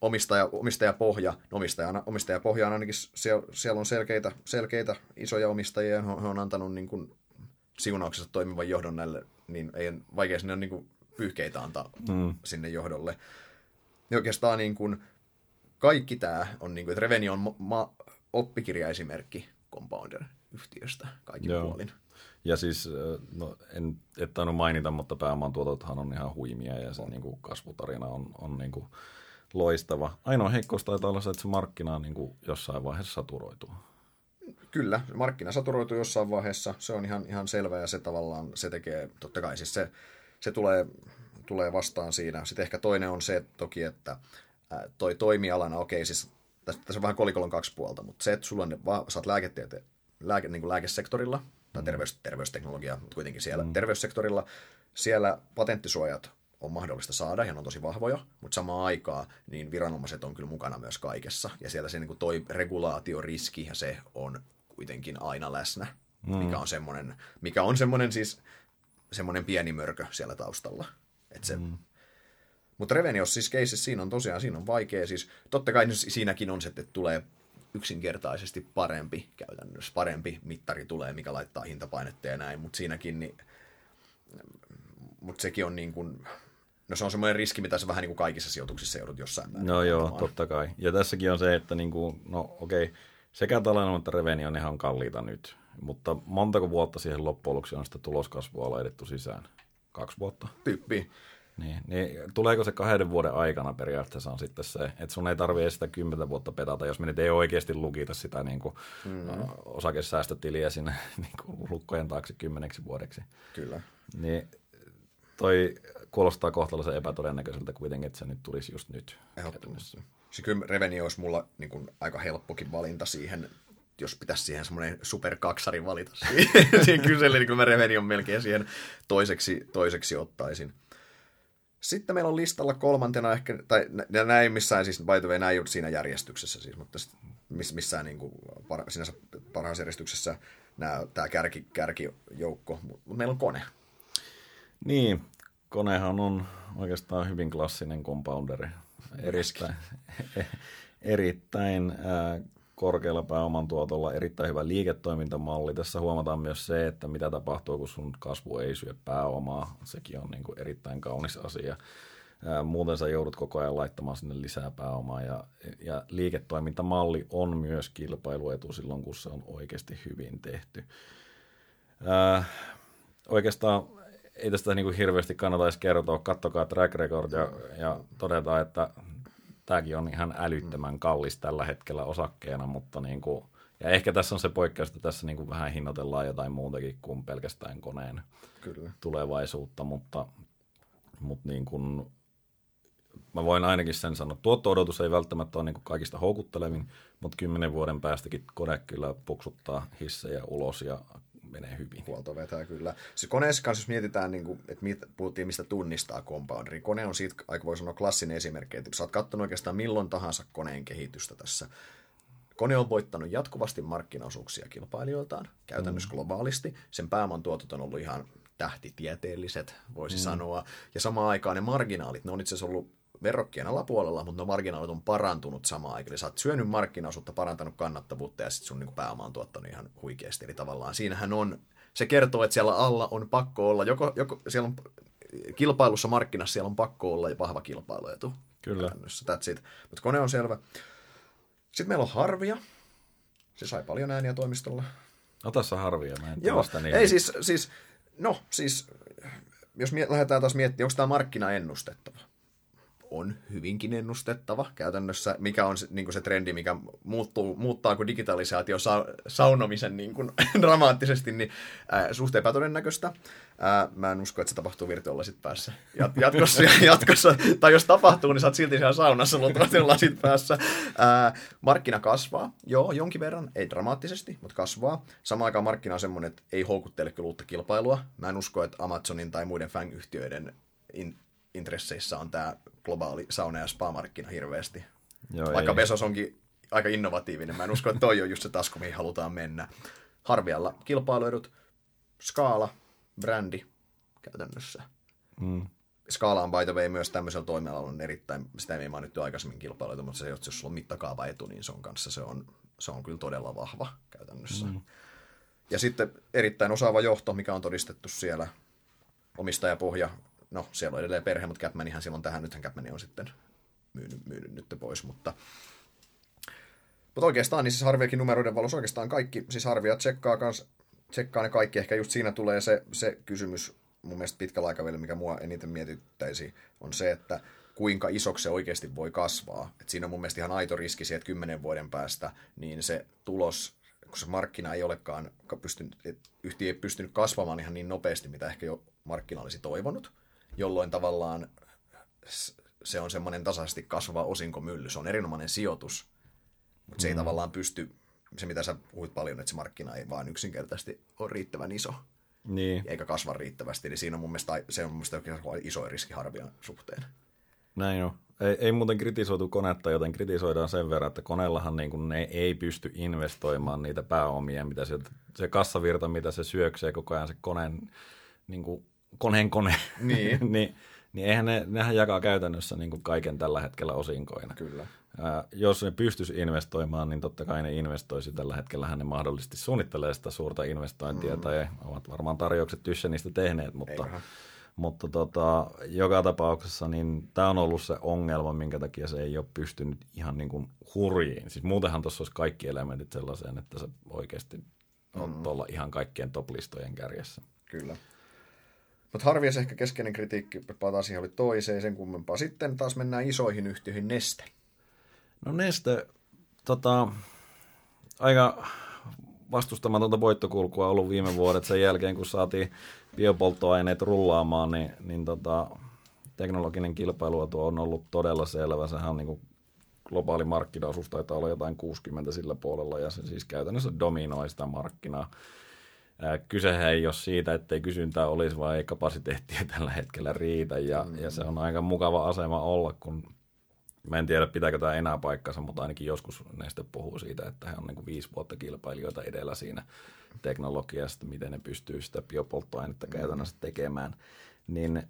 Omistaja, omistajapohja, omistajana, omistajapohjaan ainakin siellä, siellä on selkeitä, selkeitä isoja omistajia, he on antanut niin kuin siunauksessa toimivan johdon näille, niin ei vaikea sinne on niin kuin pyyhkeitä antaa mm. sinne johdolle. Ja oikeastaan niin kuin kaikki tämä on, niin kuin, että Revenio on ma- oppikirjaesimerkki compounder-yhtiöstä kaikin Joo. puolin. Ja siis, no, en et tainnut mainita, mutta pääomantuotothan on ihan huimia ja se niin kuin kasvutarina on, on niin kuin loistava. Ainoa heikkous taitaa olla se, että se markkina on niin kuin jossain vaiheessa saturoituu. Kyllä, markkina saturoituu jossain vaiheessa. Se on ihan, ihan selvä ja se tavallaan se tekee, totta kai siis se, se tulee, tulee vastaan siinä. Sitten ehkä toinen on se toki, että toi toimialana, okei siis tässä, tässä on vähän kolikolon kaksi puolta, mutta se, että sulla on, sä oot lääketiete, lääke, niin kuin lääkesektorilla tai terveys, terveysteknologia, mutta kuitenkin siellä mm. terveyssektorilla, siellä patenttisuojat on mahdollista saada ja ne on tosi vahvoja, mutta samaan aikaan niin viranomaiset on kyllä mukana myös kaikessa. Ja siellä se niin kuin toi regulaatioriski ja se on kuitenkin aina läsnä, mm. mikä on semmoinen, mikä on semmoinen siis semmoinen pieni mörkö siellä taustalla. Et se, mm. mutta Reveniossa siis cases siinä on tosiaan, siinä on vaikea. Siis, totta kai siinäkin on se, että tulee yksinkertaisesti parempi käytännössä, parempi mittari tulee, mikä laittaa hintapainetta ja näin, mutta siinäkin niin, mutta sekin on niin kuin, no se on semmoinen riski, mitä se vähän niin kuin kaikissa sijoituksissa joudut jossain määrin. No joo, totta kai. Ja tässäkin on se, että niin kuin, no okei, sekä Talenom että Revenio, nehän on kalliita nyt. Mutta montako vuotta siihen loppujen lopuksi on sitä tuloskasvua laidettu sisään? Kaksi vuotta? Tyyppi. Niin, niin tuleeko se kahden vuoden aikana periaatteessa on sitten se, että sun ei tarvitse sitä kymmentä vuotta petata, jos me nyt ei oikeasti lukita sitä niin kuin, mm. osakesäästötiliä sinne niin kuin lukkojen taakse kymmeneksi vuodeksi. Kyllä. Niin toi kuulostaa kohtalaisen epätodennäköiseltä kuitenkin, että se nyt tulisi just nyt. Ehdottomasti. Se kyllä Revenio olisi mulla niin kuin aika helppokin valinta siihen, jos pitäisi siihen semmoinen superkaksari valita siihen kyselle, niin kyllä mä Revenion melkein siihen toiseksi, toiseksi ottaisin. Sitten meillä on listalla kolmantena ehkä, tai näin missään, siis by the way, näin siinä järjestyksessä siis, mutta miss, missään niin kuin par, sinänsä parhaassa järjestyksessä nämä, tämä kärki, kärkijoukko, mutta meillä on Kone. Niin, Konehan on oikeastaan hyvin klassinen compounderi, erittäin, erittäin äh, korkealla pääoman tuotolla, erittäin hyvä liiketoimintamalli. Tässä huomataan myös se, että mitä tapahtuu, kun sun kasvu ei syö pääomaa. Sekin on niin kuin erittäin kaunis asia. Muuten sä joudut koko ajan laittamaan sinne lisää pääomaa. Ja, ja liiketoimintamalli on myös kilpailuetu silloin, kun se on oikeasti hyvin tehty. Ää, oikeastaan ei tästä niin kuin hirveästi kannata edes kertoa. Katsokaa track record ja, ja todetaan, että tämäkin on ihan älyttömän kallis tällä hetkellä osakkeena, mutta niin kuin, ja ehkä tässä on se poikkeus, että tässä niin kuin vähän hinnoitellaan jotain muutakin kuin pelkästään Koneen Kyllä. tulevaisuutta, mutta, mutta niin kuin, mä voin ainakin sen sanoa, tuotto-odotus ei välttämättä ole niin kuin kaikista houkuttelevin, mutta kymmenen vuoden päästäkin Kone kyllä puksuttaa hissejä ulos ja menee hyvin. Huolto vetää kyllä. Siis Koneessa kanssa, jos mietitään, niin kuin, että mit, puhuttiin mistä tunnistaa compounderi, Kone on siitä, aika voi sanoa, klassinen esimerkki, että sä oot katsonut oikeastaan milloin tahansa Koneen kehitystä tässä. Kone on voittanut jatkuvasti markkinaosuuksia kilpailijoiltaan, käytännössä mm. globaalisti. Sen pääoman tuotot on ollut ihan tähtitieteelliset, voisi mm. sanoa. Ja samaan aikaan ne marginaalit, ne on itse asiassa ollut verrokkien alapuolella, mutta ne marginaalit on parantunut samaan aikaan. Eli sä oot syönyt markkinaosuutta, parantanut kannattavuutta ja sitten sun niin pääoma on tuottanut ihan huikeasti. Eli tavallaan siinähän on, se kertoo, että siellä alla on pakko olla, joko, joko siellä on kilpailussa markkinassa siellä on pakko olla vahva kilpailuetu. Kyllä. That's it. Mutta Kone on selvä. Sitten meillä on Harvia. Se sai paljon ääniä toimistolla. No tässä Harvia, mä en tuosta niin. Ei siis, siis, no siis, jos mie- lähdetään taas miettimään, onko tämä markkina ennustettava? On hyvinkin ennustettava käytännössä, mikä on se, niin kuin se trendi, mikä muuttuu, muuttaa kun digitalisaatio sa, saunomisen niin kuin, dramaattisesti, niin ää, suht epätodennäköistä. Ää, mä en usko, että se tapahtuu virtuaalisit päässä Jat, jatkossa, jatkossa. Tai jos tapahtuu, niin sä oot silti siellä saunassa luultavasti lasit päässä. Ää, markkina kasvaa, joo, jonkin verran, ei dramaattisesti, mutta kasvaa. Samaan aikaan markkina on semmoinen, että ei houkuttele kyllä uutta kilpailua. Mä en usko, että Amazonin tai muiden fang-yhtiöiden in, intresseissä on tämä globaali sauna- ja spa-markkina hirveästi. Joo, vaikka ei. Bezos onkin aika innovatiivinen. Mä en usko, että toi on just se tasku, mihin halutaan mennä. Harvialla kilpailuedut, skaala, brändi käytännössä. Mm. Skaala on by the way myös tämmöisellä toimialalla on erittäin, sitä ei mainittu aikaisemmin kilpailuita, mutta se, jos sulla on mittakaava etu, niin se on kanssa, se on, se on kyllä todella vahva käytännössä. Mm. Ja sitten erittäin osaava johto, mikä on todistettu siellä, omistajapohja. No, siellä on edelleen perhe, mutta CapManihan silloin tähän, nythän CapMani on sitten myynyt, myynyt nyt pois, mutta mutta oikeastaan, niin siis Harviakin numeroiden valossa oikeastaan kaikki, siis Harvia tsekkaa, kans, tsekkaa ne kaikki, ehkä just siinä tulee se, se kysymys mun mielestä pitkällä aikavälillä, mikä mua eniten mietittäisi, on se, että kuinka isoksi se oikeasti voi kasvaa, että siinä on mun mielestä ihan aito riski siihen, että kymmenen vuoden päästä, niin se tulos, kun se markkina ei olekaan pystynyt, yhtiö ei pystynyt kasvamaan ihan niin nopeasti, mitä ehkä jo markkina olisi toivonut, jolloin tavallaan se on semmoinen tasaisesti kasvava osinkomylly. Se on erinomainen sijoitus, mutta se ei mm. tavallaan pysty, se mitä sä puhuit paljon, että se markkina ei vaan yksinkertaisesti ole riittävän iso, niin. eikä kasva riittävästi. Eli siinä on mun mielestä, se on mun mielestä iso riski Harvian suhteen. Näin on. Ei, ei muuten kritisoitu Konetta, joten kritisoidaan sen verran, että Koneellahan niin kuin ne ei pysty investoimaan niitä pääomia, mitä se, se kassavirta, mitä se syöksee koko ajan se Koneen, niin kuin Koneen kone, niin. niin, niin eihän ne, nehän jakaa käytännössä niin kuin kaiken tällä hetkellä osinkoina. Kyllä. Ää, jos ne pystyisi investoimaan, niin totta kai ne investoisi. Tällä hetkellähän ne mahdollisesti suunnittelee sitä suurta investointia, mm. tai ovat varmaan tarjoukset tyssä niistä tehneet, mutta, Mutta tota, joka tapauksessa niin tämä on ollut se ongelma, minkä takia se ei ole pystynyt ihan niin kuin hurjiin. Siis muutenhan tuossa olisi kaikki elementit sellaiseen, että se oikeasti on mm. tuolla ihan kaikkien top-listojen kärjessä. Kyllä. Mutta Harvias ehkä keskeinen kritiikki, palataan siihen, oli toiseen, sen kummempaa. Sitten taas mennään isoihin yhtiöihin, Neste. No Neste, tota, aika vastustamatonta voittokulkua on ollut viime vuodet sen jälkeen, kun saatiin biopolttoaineet rullaamaan, niin, niin tota, teknologinen kilpailu tuo on ollut todella selvä. Sehän on niin kuin globaali markkinaosuus, taitaa olla jotain kuusikymmentä sillä puolella, ja se siis käytännössä dominoi sitä markkinaa. Kysehän ei ole siitä, ettei kysyntää olisi, vaan ei kapasiteettia tällä hetkellä riitä, ja, mm. ja se on aika mukava asema olla, kun mä en tiedä, pitääkö tämä enää paikkansa, mutta ainakin joskus Neste puhuu siitä, että he on niin kuin viisi vuotta kilpailijoita edellä siinä teknologiasta, miten ne pystyy sitä biopolttoainetta mm. käytännössä tekemään, niin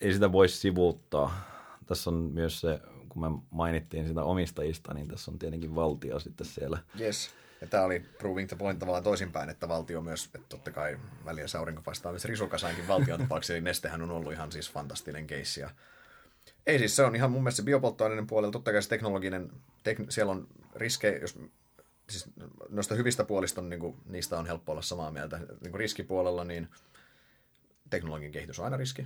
ei sitä voi sivuuttaa. Tässä on myös se, kun me mainittiin sitä omistajista, niin tässä on tietenkin valtio sitten siellä. Yes. Ja tämä oli proving the point tavallaan toisinpäin, että valtio myös, että totta kai väliä aurinko paistaa myös risukasaankin valtion tapauksessa, eli Nestehän on ollut ihan siis fantastinen keissi. Ja ei siis, se on ihan mun mielestä se biopolttoaineiden puolella, totta kai se teknologinen, tek, siellä on riskejä, jos siis noista hyvistä puolista on, niin kuin, niistä on helppo olla samaa mieltä. Niin kuin riskipuolella, niin teknologinen kehitys on aina riski.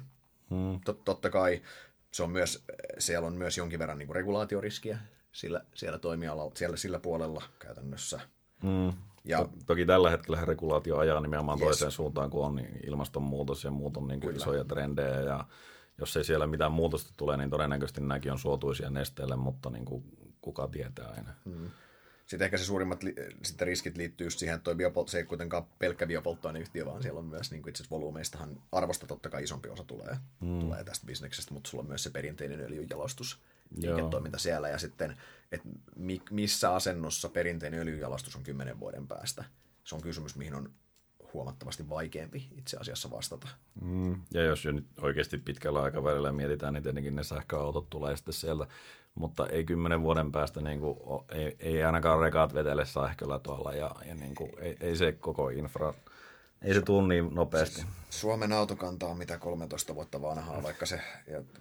Hmm. Tot, totta kai se on myös, siellä on myös jonkin verran niin kuin regulaatioriskiä sillä, siellä toimialalla, siellä sillä puolella käytännössä. Mm. Ja, toki tällä hetkellä regulaatio ajaa nimenomaan yes. toiseen suuntaan, kun on ilmastonmuutos ja muut on niin kuin isoja trendejä. Ja jos ei siellä mitään muutosta tule, niin todennäköisesti nämäkin on suotuisia Nesteelle, mutta niin kuin kuka tietää aina. Mm. Sitten ehkä se suurimmat li- sitten riskit liittyy siihen, että biopol- se ei kuitenkaan pelkkä biopolttoaineyhtiö, vaan siellä on myös niin kuin itse asiassa volyymeistahan arvosta totta kai isompi osa tulee, mm. tulee tästä bisneksestä, mutta sulla on myös se perinteinen öljyjalostus. Liiketoiminta siellä ja sitten, että missä asennossa perinteinen öljyjalastus on kymmenen vuoden päästä. Se on kysymys, mihin on huomattavasti vaikeampi itse asiassa vastata. Mm. Ja jos jo nyt oikeasti pitkällä aikavälillä mietitään, niin tietenkin ne sähköautot tulee sitten sieltä, mutta ei kymmenen vuoden päästä, niin kuin, ei, ei ainakaan rekaat vetele sähköllä tuolla ja, ja niin kuin, ei, ei se koko infra... Ei se tule niin nopeasti. Siis Suomen autokanta on mitä kolmetoista vuotta vanhaa, vaikka se,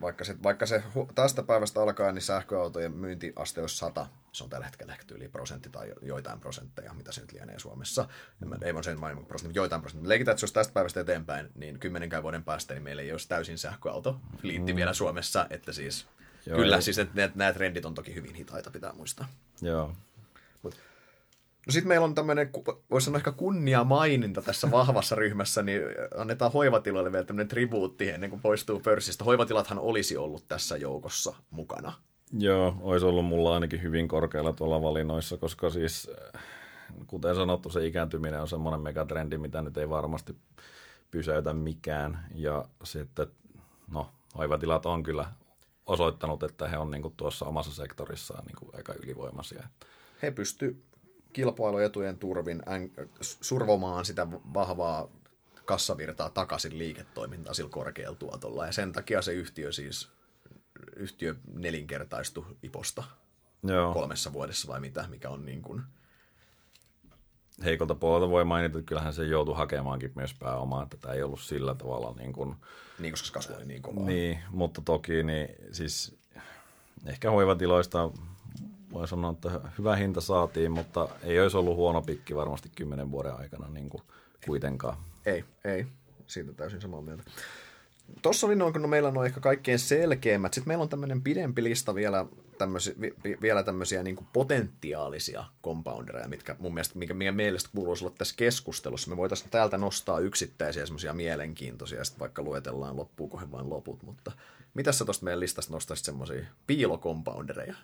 vaikka se, vaikka se tästä päivästä alkaen, niin sähköautojen myyntiaste olisi sata. Se on tällä hetkellä yli prosentti tai joitain prosentteja, mitä se nyt lienee Suomessa. Mm. Ei voi sen maailman prosentti, mutta joitain prosentteja. Leikitään, että se olisi tästä päivästä eteenpäin, niin kymmenenkään vuoden päästä niin meillä ei olisi täysin sähköauto liitti mm. vielä Suomessa. Että siis, joo, kyllä, siis, että nämä trendit on toki hyvin hitaita, pitää muistaa. Joo. Mut. No sitten meillä on tämmöinen, voisi sanoa ehkä kunniamaininta tässä vahvassa ryhmässä, niin annetaan Hoivatilalle vielä tämmöinen tribuutti ennen kuin poistuu pörssistä. Hoivatilathan olisi ollut tässä joukossa mukana. Joo, olisi ollut mulla ainakin hyvin korkealla tuolla valinnoissa, koska siis kuten sanottu, se ikääntyminen on semmoinen megatrendi, mitä nyt ei varmasti pysäytä mikään. Ja sitten, no, Hoivatilat on kyllä osoittanut, että he on niin kuin tuossa omassa sektorissaan niin kuin aika ylivoimaisia. He pystyvät kilpailuetujen turvin survomaan sitä vahvaa kassavirtaa takaisin liiketoimintaan sillä korkealla tuotolla. Ja sen takia se yhtiö siis yhtiö nelinkertaistui iposta Joo. kolmessa vuodessa vai mitä, mikä on niin kuin... Heikolta puolelta voi mainita, että kyllähän se joutui hakemaankin myös pääomaa, että tämä ei ollut sillä tavalla niin kuin... Niin, koska se kasvu oli niin kovaa. Niin, mutta toki niin siis ehkä Hoivatiloista... Voi sanoa, että hyvä hinta saatiin, mutta ei olisi ollut huono pikki varmasti kymmenen vuoden aikana niin kuin kuitenkaan. Ei, ei. Siitä täysin samaa mieltä. Tuossa oli noin, kun no meillä on ehkä kaikkein selkeimmät. Sitten meillä on tämmöinen pidempi lista vielä tämmöisiä, vi, vielä tämmöisiä niin kuin potentiaalisia compoundereja, mitkä mun mielestä, mikä meidän mielestä kuuluisi olla tässä keskustelussa. Me voitaisiin täältä nostaa yksittäisiä semmoisia mielenkiintoisia, ja sitten vaikka luetellaan loppuuko he vain loput. Mutta mitäs sä tuosta meidän listasta nostaisit semmoisia piilokompoundereja?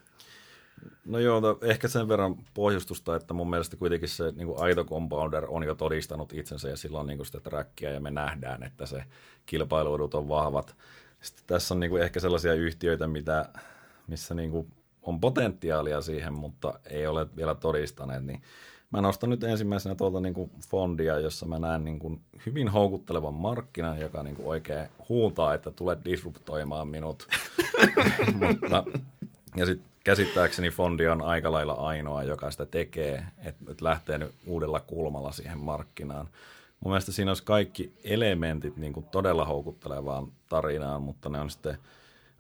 No joo, ehkä sen verran pohjustusta, että mun mielestä kuitenkin se niin kuin aito compounder on jo todistanut itsensä ja sillä on niin kuin sitä trackia ja me nähdään, että se kilpailuodut on vahvat. Sitten tässä on niin kuin ehkä sellaisia yhtiöitä, mitä, missä niin kuin on potentiaalia siihen, mutta ei ole vielä todistaneet. Niin mä nostan nyt ensimmäisenä tuolta niin kuin Fondia, jossa mä näen niin kuin hyvin houkuttelevan markkinan, joka niin kuin oikein huutaa, että tulet disruptoimaan minut. mutta, ja sitten käsittääkseni Fondi on aika lailla ainoa, joka sitä tekee, että lähtee nyt uudella kulmalla siihen markkinaan. Mun mielestä siinä olisi kaikki elementit niin kuin todella houkuttelevaan tarinaan, mutta ne on sitten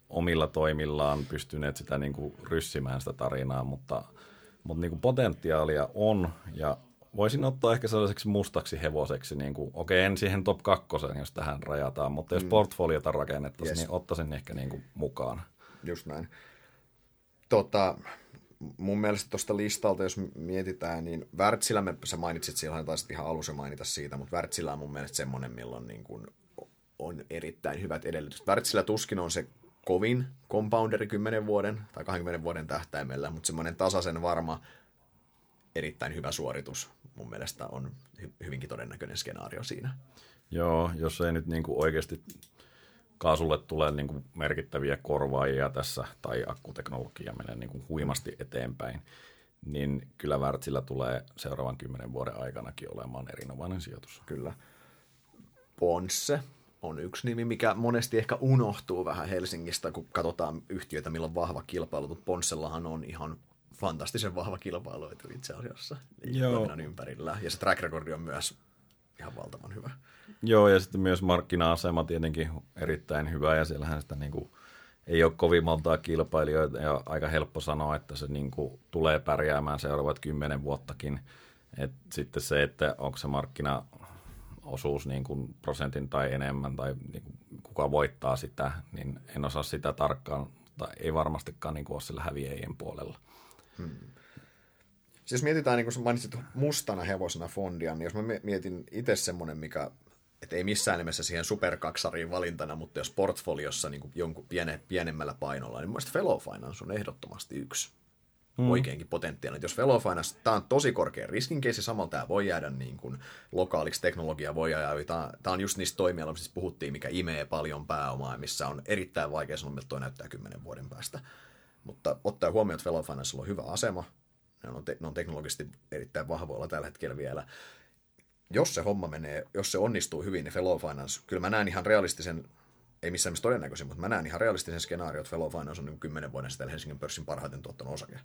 omilla toimillaan pystyneet sitä niin kuin ryssimään sitä tarinaa, mutta, mutta niin kuin potentiaalia on ja voisin ottaa ehkä sellaiseksi mustaksi hevoseksi, niin kuin, okei, en siihen top kakkosen, jos tähän rajataan, mutta jos mm. portfoliota rakennettaisiin, yes. niin ottaisin ehkä niin kuin mukaan. Just näin. Tota, mun mielestä tuosta listalta, jos mietitään, niin Wärtsilä, me, sä mainitsit silloin, taisit ihan alussa mainita siitä, mutta Wärtsilä on mun mielestä semmoinen, milloin niin kuin on erittäin hyvät edellytykset. Wärtsilä tuskin on se kovin compounderi kymmenen vuoden tai kahdenkymmenen vuoden tähtäimellä, mutta semmoinen tasaisen varma, erittäin hyvä suoritus mun mielestä on hyvinkin todennäköinen skenaario siinä. Joo, jos ei nyt niin kuin oikeasti kaasulle tule niin kuin merkittäviä korvaajia tässä tai akkuteknologia menee niin kuin huimasti eteenpäin, niin kyllä Wärtsilä tulee seuraavan kymmenen vuoden aikanakin olemaan erinomainen sijoitus. Kyllä. Ponsse on yksi nimi, mikä monesti ehkä unohtuu vähän Helsingistä, kun katsotaan yhtiöitä, millä on vahva kilpailu. Ponssellahan on ihan fantastisen vahva kilpailuetu itse asiassa toiminnan ympärillä. Ja se track record on myös ihan valtavan hyvä. Joo, ja sitten myös markkina-asema tietenkin erittäin hyvä, ja siellähän sitä niin kuin ei ole kovin montaa kilpailijoita, ja aika helppo sanoa, että se niin kuin tulee pärjäämään seuraavat kymmenen vuottakin. Et sitten se, että onko se markkinaosuus niin kuin prosentin tai enemmän, tai niin kuin kuka voittaa sitä, niin en osaa sitä tarkkaan, mutta ei varmastikaan niin kuin ole sillä häviäjien puolella. Hmm. Siis jos mietitään, niin kun sä mainitsit mustana hevosena Fondia, niin jos mä mietin itse semmoinen, mikä, et ei missään nimessä siihen superkaksariin valintana, mutta jos portfoliossa niin jonkun piene, pienemmällä painolla, niin mun mielestä Fellow Finance on ehdottomasti yksi hmm. oikeinkin potentiaalinen. Jos Fellow Finance, tää on tosi korkea riskinkeisi, samalla tää voi jäädä niin kun lokaaliksi, teknologia voi jäädä, tää, tää on just niistä toimialoja, missä puhuttiin, mikä imee paljon pääomaa, missä on erittäin vaikea sanoa, että toi näyttää kymmenen vuoden päästä. Mutta ottaa huomioon, että Fellow Financella on hyvä asema, ne on, te- ne on teknologisesti erittäin vahvoilla tällä hetkellä vielä. Jos se homma menee, jos se onnistuu hyvin, niin Fellow Finance, kyllä mä näen ihan realistisen, ei missään missä todennäköisin, mutta mä näen ihan realistisen skenaarion, että Fellow Finance on niin kymmenen vuoden sitten Helsingin pörssin parhaiten tuottanut osake.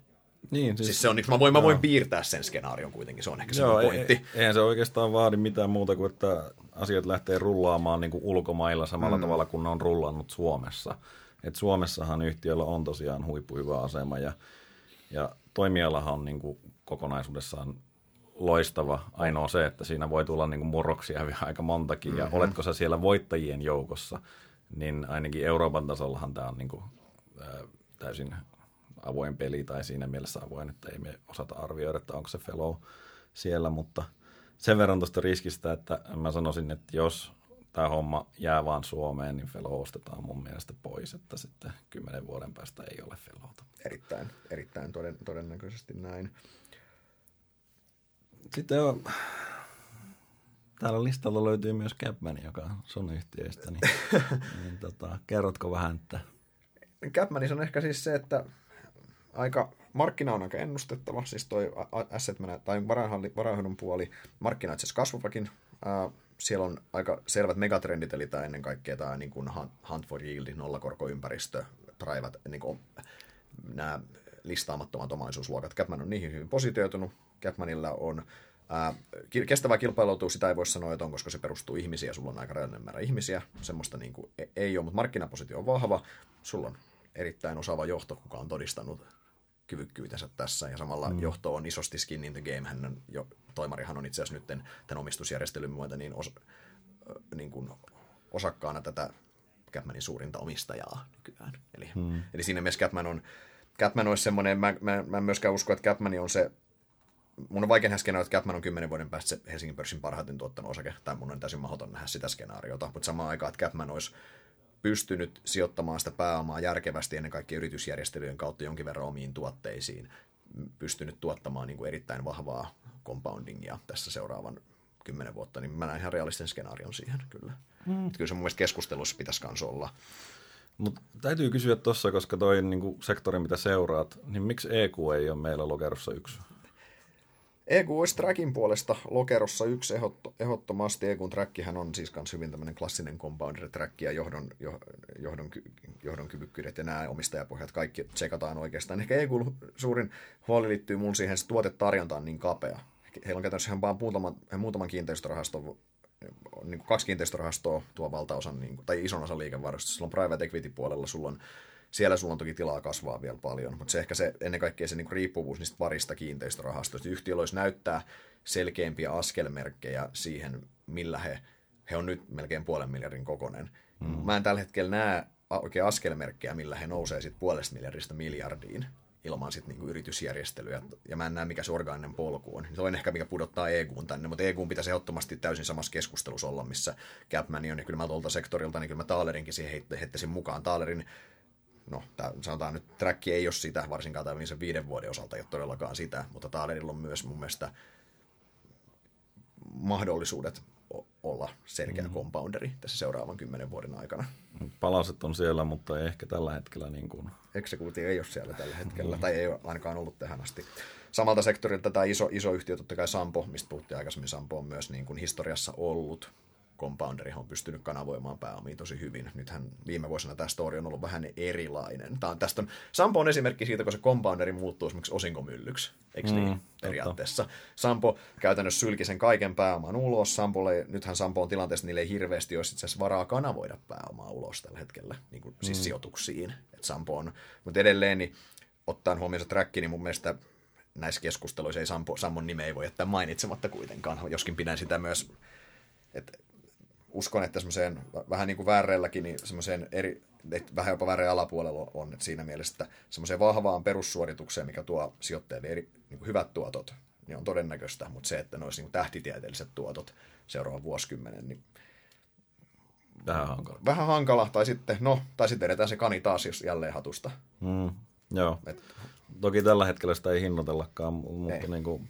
Niin, siis, siis se on, mä voin, mä voin piirtää sen skenaarion kuitenkin, se on ehkä joo, se pointti. E- eihän se oikeastaan vaadi mitään muuta kuin, että asiat lähtee rullaamaan niin kuin ulkomailla samalla mm. tavalla kuin ne on rullannut Suomessa. Et Suomessahan yhtiöllä on tosiaan huippuhyvä asema ja, ja toimialahan on niin kuin kokonaisuudessaan loistava. Ainoa se, että siinä voi tulla niin kuin murroksia aika montakin mm-hmm. ja oletko sä siellä voittajien joukossa, niin ainakin Euroopan tasollahan tämä on niin kuin, ää, täysin avoin peli tai siinä mielessä avoin, että ei me osata arvioida, että onko se Fellow siellä, mutta sen verran tuosta riskistä, että mä sanoisin, että jos tämä homma jää vaan Suomeen, niin Fellow ostetaan mun mielestä pois, että sitten kymmenen vuoden päästä ei ole Fellowta. Erittäin, erittäin toden, todennäköisesti näin. Sitten on, täällä listalla löytyy myös CapMan, joka on sun yhtiöistä, niin, niin tota, kerrotko vähän, että CapManissa on ehkä siis se, että aika, markkina on aika ennustettava, siis toi asset tai varainhoidon puoli, markkina on itse asiassa kasvavakin. Siellä on aika selvät megatrendit, eli tämä ennen kaikkea tämä niin kuin hunt for yield, nollakorkoympäristö, private, niin kuin nämä listaamattomat omaisuusluokat. CapMan on niihin hyvin positioitunut. CapManilla on ää, kestävää kilpailutua, sitä ei voi sanoa, että on, koska se perustuu ihmisiä, sulla on aika rajallinen määrä ihmisiä. Semmoista niin kuin ei ole, mutta markkinapositio on vahva. Sulla on erittäin osaava johto, kuka on todistanut kyvykkyytensä tässä, ja samalla mm. johto on isosti skin in the game. Hän on jo, toimarihan on itse asiassa nyt tämän omistusjärjestelyn myötä niin os, niin kuin osakkaana tätä CapManin suurinta omistajaa nykyään. Eli, mm. eli siinä mielessä CapMan on, CapMan olisi semmoinen, mä, mä, mä en myöskään usko, että CapMan on se, mun on vaikea nähdä skenaario, että CapMan on kymmenen vuoden päästä Helsingin pörssin parhaiten tuottanut osake, tai mun on täysin mahdoton nähdä sitä skenaariota, mutta samaan aikaan, että CapMan olisi pystynyt sijoittamaan sitä pääomaa järkevästi ennen kaikkea yritysjärjestelyjen kautta jonkin verran omiin tuotteisiin, pystynyt tuottamaan niin kuin erittäin vahvaa compoundingia tässä seuraavan kymmenen vuotta, niin mä näen ihan realistisen skenaarion siihen kyllä. Mm. Kyllä se mun mielestä keskustelussa pitäisi kanssa olla. Mut täytyy kysyä tuossa, koska toi niin kuin sektori, mitä seuraat, niin miksi E Q ei ole meillä lokerossa yksi? E Q olisi trackin puolesta lokerossa yksi ehdottomasti. E Q:n trackihän on siis myös hyvin tämmöinen klassinen compounder-track ja johdon, johdon, johdon kyvykkyydet ja nämä omistajapohjat, kaikki tsekataan oikeastaan. Ehkä E Q:n suurin huoli liittyy mun siihen, että tuotetarjonta on niin kapea. Heillä on käytännössä ihan vaan muutaman, muutaman kiinteistörahaston niin kuin kaksi kiinteistörahastoa tuo valtaosan, niin kuin, tai ison osan liikevaihdosta. Sulla on private equity puolella, sulla on, siellä sulla on toki tilaa kasvaa vielä paljon, mutta se ehkä se, ennen kaikkea se niin kuin riippuvuus niistä parista kiinteistörahastoista. Yhtiöllä olisi näyttää selkeämpiä askelmerkkejä siihen, millä he, he on nyt melkein puolen miljardin kokoinen. Mm. Mä en tällä hetkellä näe oikein askelmerkkejä, millä he nousee sitten puolesta miljardista miljardiin ilman sit niinku yritysjärjestelyä, ja mä en näe, mikä se orgaaninen polku on. Se on ehkä, mikä pudottaa E Q:n tänne, mutta E Q:n pitäisi ehdottomasti täysin samassa keskustelussa olla, missä CapMan on, ja kyllä mä tuolta sektorilta, niin kyllä mä Taalerinkin siihen heittäisin mukaan. Taalerin, no tää, sanotaan nyt, track ei ole sitä, varsinkaan tämän sen viiden vuoden osalta ei ole todellakaan sitä, mutta Taalerilla on myös mun mielestä mahdollisuudet olla selkeä compounderi tässä seuraavan kymmenen vuoden aikana. Palaset on siellä, mutta ei ehkä tällä hetkellä niin kuin... Exekuutio ei ole siellä tällä hetkellä, tai ei ole ainakaan ollut tähän asti. Samalta sektorilta tämä iso, iso yhtiö, totta kai Sampo, mistä puhuttiin aikaisemmin, Sampo on myös niin kuin historiassa ollut. Compounderi on pystynyt kanavoimaan pääomia tosi hyvin. Nythän viime vuosina tämä story on ollut vähän erilainen. Tämä on, tästä on, Sampo on esimerkki siitä, kun se compounderi muuttuu esimerkiksi osinkomyllyksi, eikö mm, niin, periaatteessa? Totta. Sampo käytännössä sylki sen kaiken pääoman ulos. Sampolle, nythän Sampo on tilanteessa, niille ei hirveästi olisi itse asiassa varaa kanavoida pääomaa ulos tällä hetkellä, niin kuin siis mm. sijoituksiin. Et Sampo on, mutta edelleen, niin, ottaen huomioon se track, niin mun mielestä näissä keskusteluissa ei Sampo, Sammon nimeä ei voi jättää mainitsematta kuitenkaan, joskin pidän sitä myös... Et, uskon, että semmoiseen vähän niin kuin vääreelläkin, niin semmoiseen eri, vähän jopa vääreen alapuolella on, että siinä mielessä, että semmoiseen vahvaan perussuoritukseen, mikä tuo sijoittajille eri, niin kuin hyvät tuotot, niin on todennäköistä, mutta se, että ne olisi niin kuin tähtitieteelliset tuotot seuraavan vuosikymmenen, niin vähän hankala. Vähän hankala, tai sitten, no, tai sitten edetään se kani taas jälleen hatusta. Mm, joo, Et... toki tällä hetkellä sitä ei hinnoitellakaan, mutta ei. Niin kuin...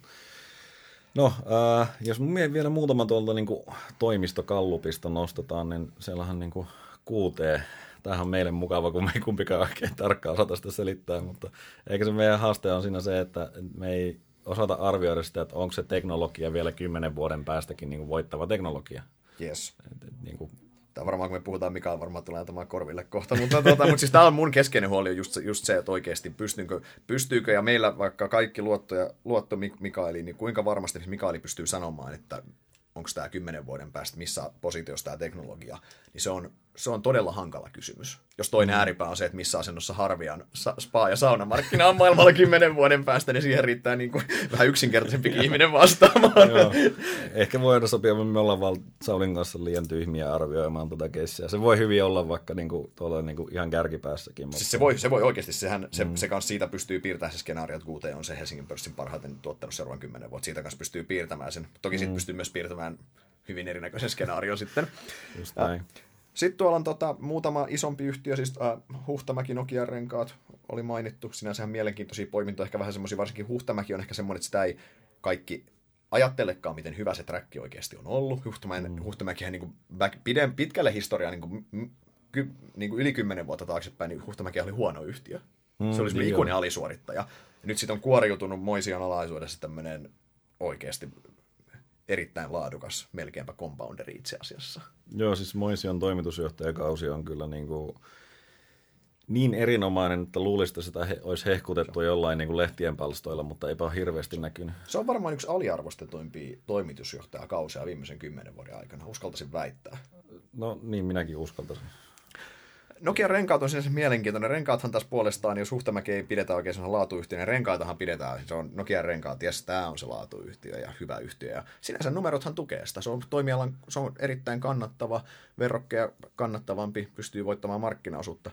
No, äh, jos me vielä muutama tuolta niin kuin toimistokallupista nostetaan, niin siellähän niin kuin Q T, tämähän on meille mukava, kun me ei kumpikaan oikein tarkkaan osata sitä selittää, mutta eikä se meidän haaste on siinä se, että me ei osata arvioida sitä, että onko se teknologia vielä kymmenen vuoden päästäkin niin kuin voittava teknologia. Yes. Et, et, niin kuin... Tämä varmaan, kun me puhutaan, mikä on varmaan tulee antamaan korville kohta, mutta, tuota, mutta siis tämä on mun keskeinen huoli just, just se, että oikeasti pystyykö, pystyykö ja meillä vaikka kaikki luottoja, luotto Mikaeli, niin kuinka varmasti Mikaeli pystyy sanomaan, että onko tämä kymmenen vuoden päästä, missä positiossa tämä teknologia, niin se on, se on todella hankala kysymys. Jos toinen ääripää on se, että missä asennossa Harvian spa- ja saunamarkkina on maailmalla kymmenen vuoden päästä, niin siihen riittää niin kuin vähän yksinkertaisempikin ihminen vastaamaan. Joo. Ehkä voidaan sopia, mutta me ollaan vaan Saulin kanssa liian tyhmiä arvioimaan tuota keissiä. Se voi hyvin olla vaikka niin kuin, tuolla niin kuin ihan kärkipäässäkin. Mutta... Siis se, voi, se voi oikeasti, sehän, se, mm. se kanssa siitä pystyy piirtämään se skenaario, että Q T on se Helsingin pörssin parhaiten tuottanut seuraavan kymmenen vuotta. Siitä kanssa pystyy piirtämään sen. Toki mm. siitä pystyy myös piirtämään hyvin erinäköisen skenaarion sitten. Just näin. Sitten tuolla on tota, muutama isompi yhtiö, siis äh, Huhtamäki, Nokian Renkaat oli mainittu. Sinänsähän mielenkiintoisia poimintoja, ehkä vähän semmoisia, varsinkin Huhtamäki on ehkä semmoinen, että sitä ei kaikki ajattelekaan, miten hyvä se träkki oikeasti on ollut. Huhtamäen, mm. Huhtamäkihän niin kuin back, piden, pitkälle historiaa, niin kuin, ky, niin kuin yli kymmenen vuotta taaksepäin, niin Huhtamäki oli huono yhtiö. Mm, se oli semmoinen ikuinen on. alisuorittaja. Ja nyt sitten on kuoriutunut Moision alaisuudessa tämmöinen oikeasti... erittäin laadukas, melkeinpä compounderi itse asiassa. Joo, siis Moision toimitusjohtajakausi on kyllä niin, kuin niin erinomainen, että luulisi, että sitä he, olisi hehkutettu jollain niin kuin lehtien palstoilla, mutta eipä ole hirveästi näkynyt. Se on varmaan yksi aliarvostetuimpia toimitusjohtajakausia viimeisen kymmenen vuoden aikana. Uskaltaisin väittää. No niin, minäkin uskaltaisin. Nokian Renkaat on sinänsä mielenkiintoinen. Renkaathan taas puolestaan, jos Huhtamäki ei pidetä oikein sellainen laatuyhtiö, niin Renkaatahan pidetään. Se on Nokian Renkaat, ja tämä on se laatuyhtiö ja hyvä yhtiö. Ja sinänsä numerothan tukee sitä. Se on toimialan, se on erittäin kannattava, verrokkeja kannattavampi, pystyy voittamaan markkinaosuutta.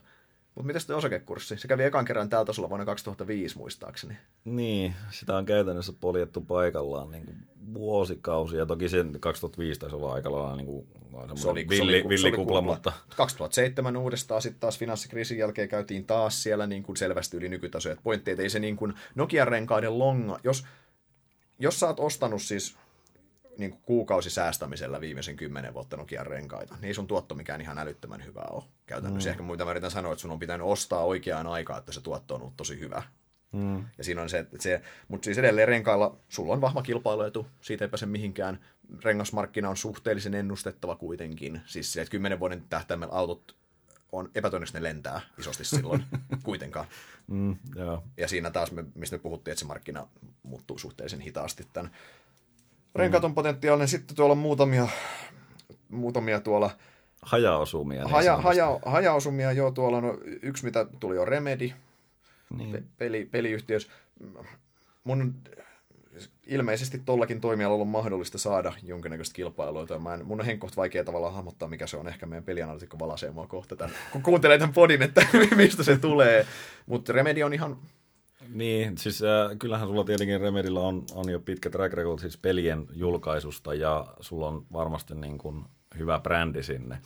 Mutta miten sitten osakekurssi? Se kävi ekan kerran tällä tasolla vuonna kaksituhattaviisi muistaakseni. Niin, sitä on käytännössä poljettu paikallaan niin kuin vuosikausia. Toki sen kaksituhattaviisi taisi olla aika lailla niin kuin, se oli, villi, villikupla. Mutta... kaksituhattaseitsemän uudestaan, sitten taas finanssikriisin jälkeen käytiin taas siellä niin kuin selvästi yli nykytasoja. Pointteet ei se niin kuin Nokian Renkaiden longa. Jos, jos sä oot ostanut siis... niin kuukausi säästämisellä viimeisen kymmenen vuotta Nokian Renkaita, niin ei sun tuotto mikään ihan älyttömän hyvä ole. Käytännössä mm. ehkä mitä mä yritän sanoa, että sun on pitänyt ostaa oikeaan aikaan, että se tuotto on ollut tosi hyvä. Mm. Ja siinä on se, että se, mutta siis edelleen renkailla, sulla on vahva kilpailuetu, siitä ei pääse mihinkään. Rengasmarkkina on suhteellisen ennustettava kuitenkin. Siis sille, että kymmenen vuoden tähtäimellä autot on epätodennäköisesti, ne lentää isosti silloin kuitenkaan. Mm, yeah. Ja siinä taas, me, mistä me puhuttiin, että se markkina muuttuu suhteellisen hitaasti tämän. Renkaat on potentiaalinen. Sitten tuolla on muutamia muutamia tuolla hajaosumia. Niin haja, haja, hajaosumia, joo, tuolla on no, yksi, mitä tuli on Remedy, niin. pe- peli, peliyhtiössä. Mun ilmeisesti tollakin toimialalla on mahdollista saada jonkinnäköistä kilpailua. Mä en, mun on henkkohta vaikea tavallaan hahmottaa, mikä se on. Ehkä meidän pelianalyytikko valaisee mua kohta tämän, kun kuuntelee tämän podin, että mistä se tulee. Mutta Remedy on ihan... Niin, siis äh, kyllähän sulla tietenkin Remedyllä on, on jo pitkä track record siis pelien julkaisusta ja sulla on varmasti niin kuin hyvä brändi sinne.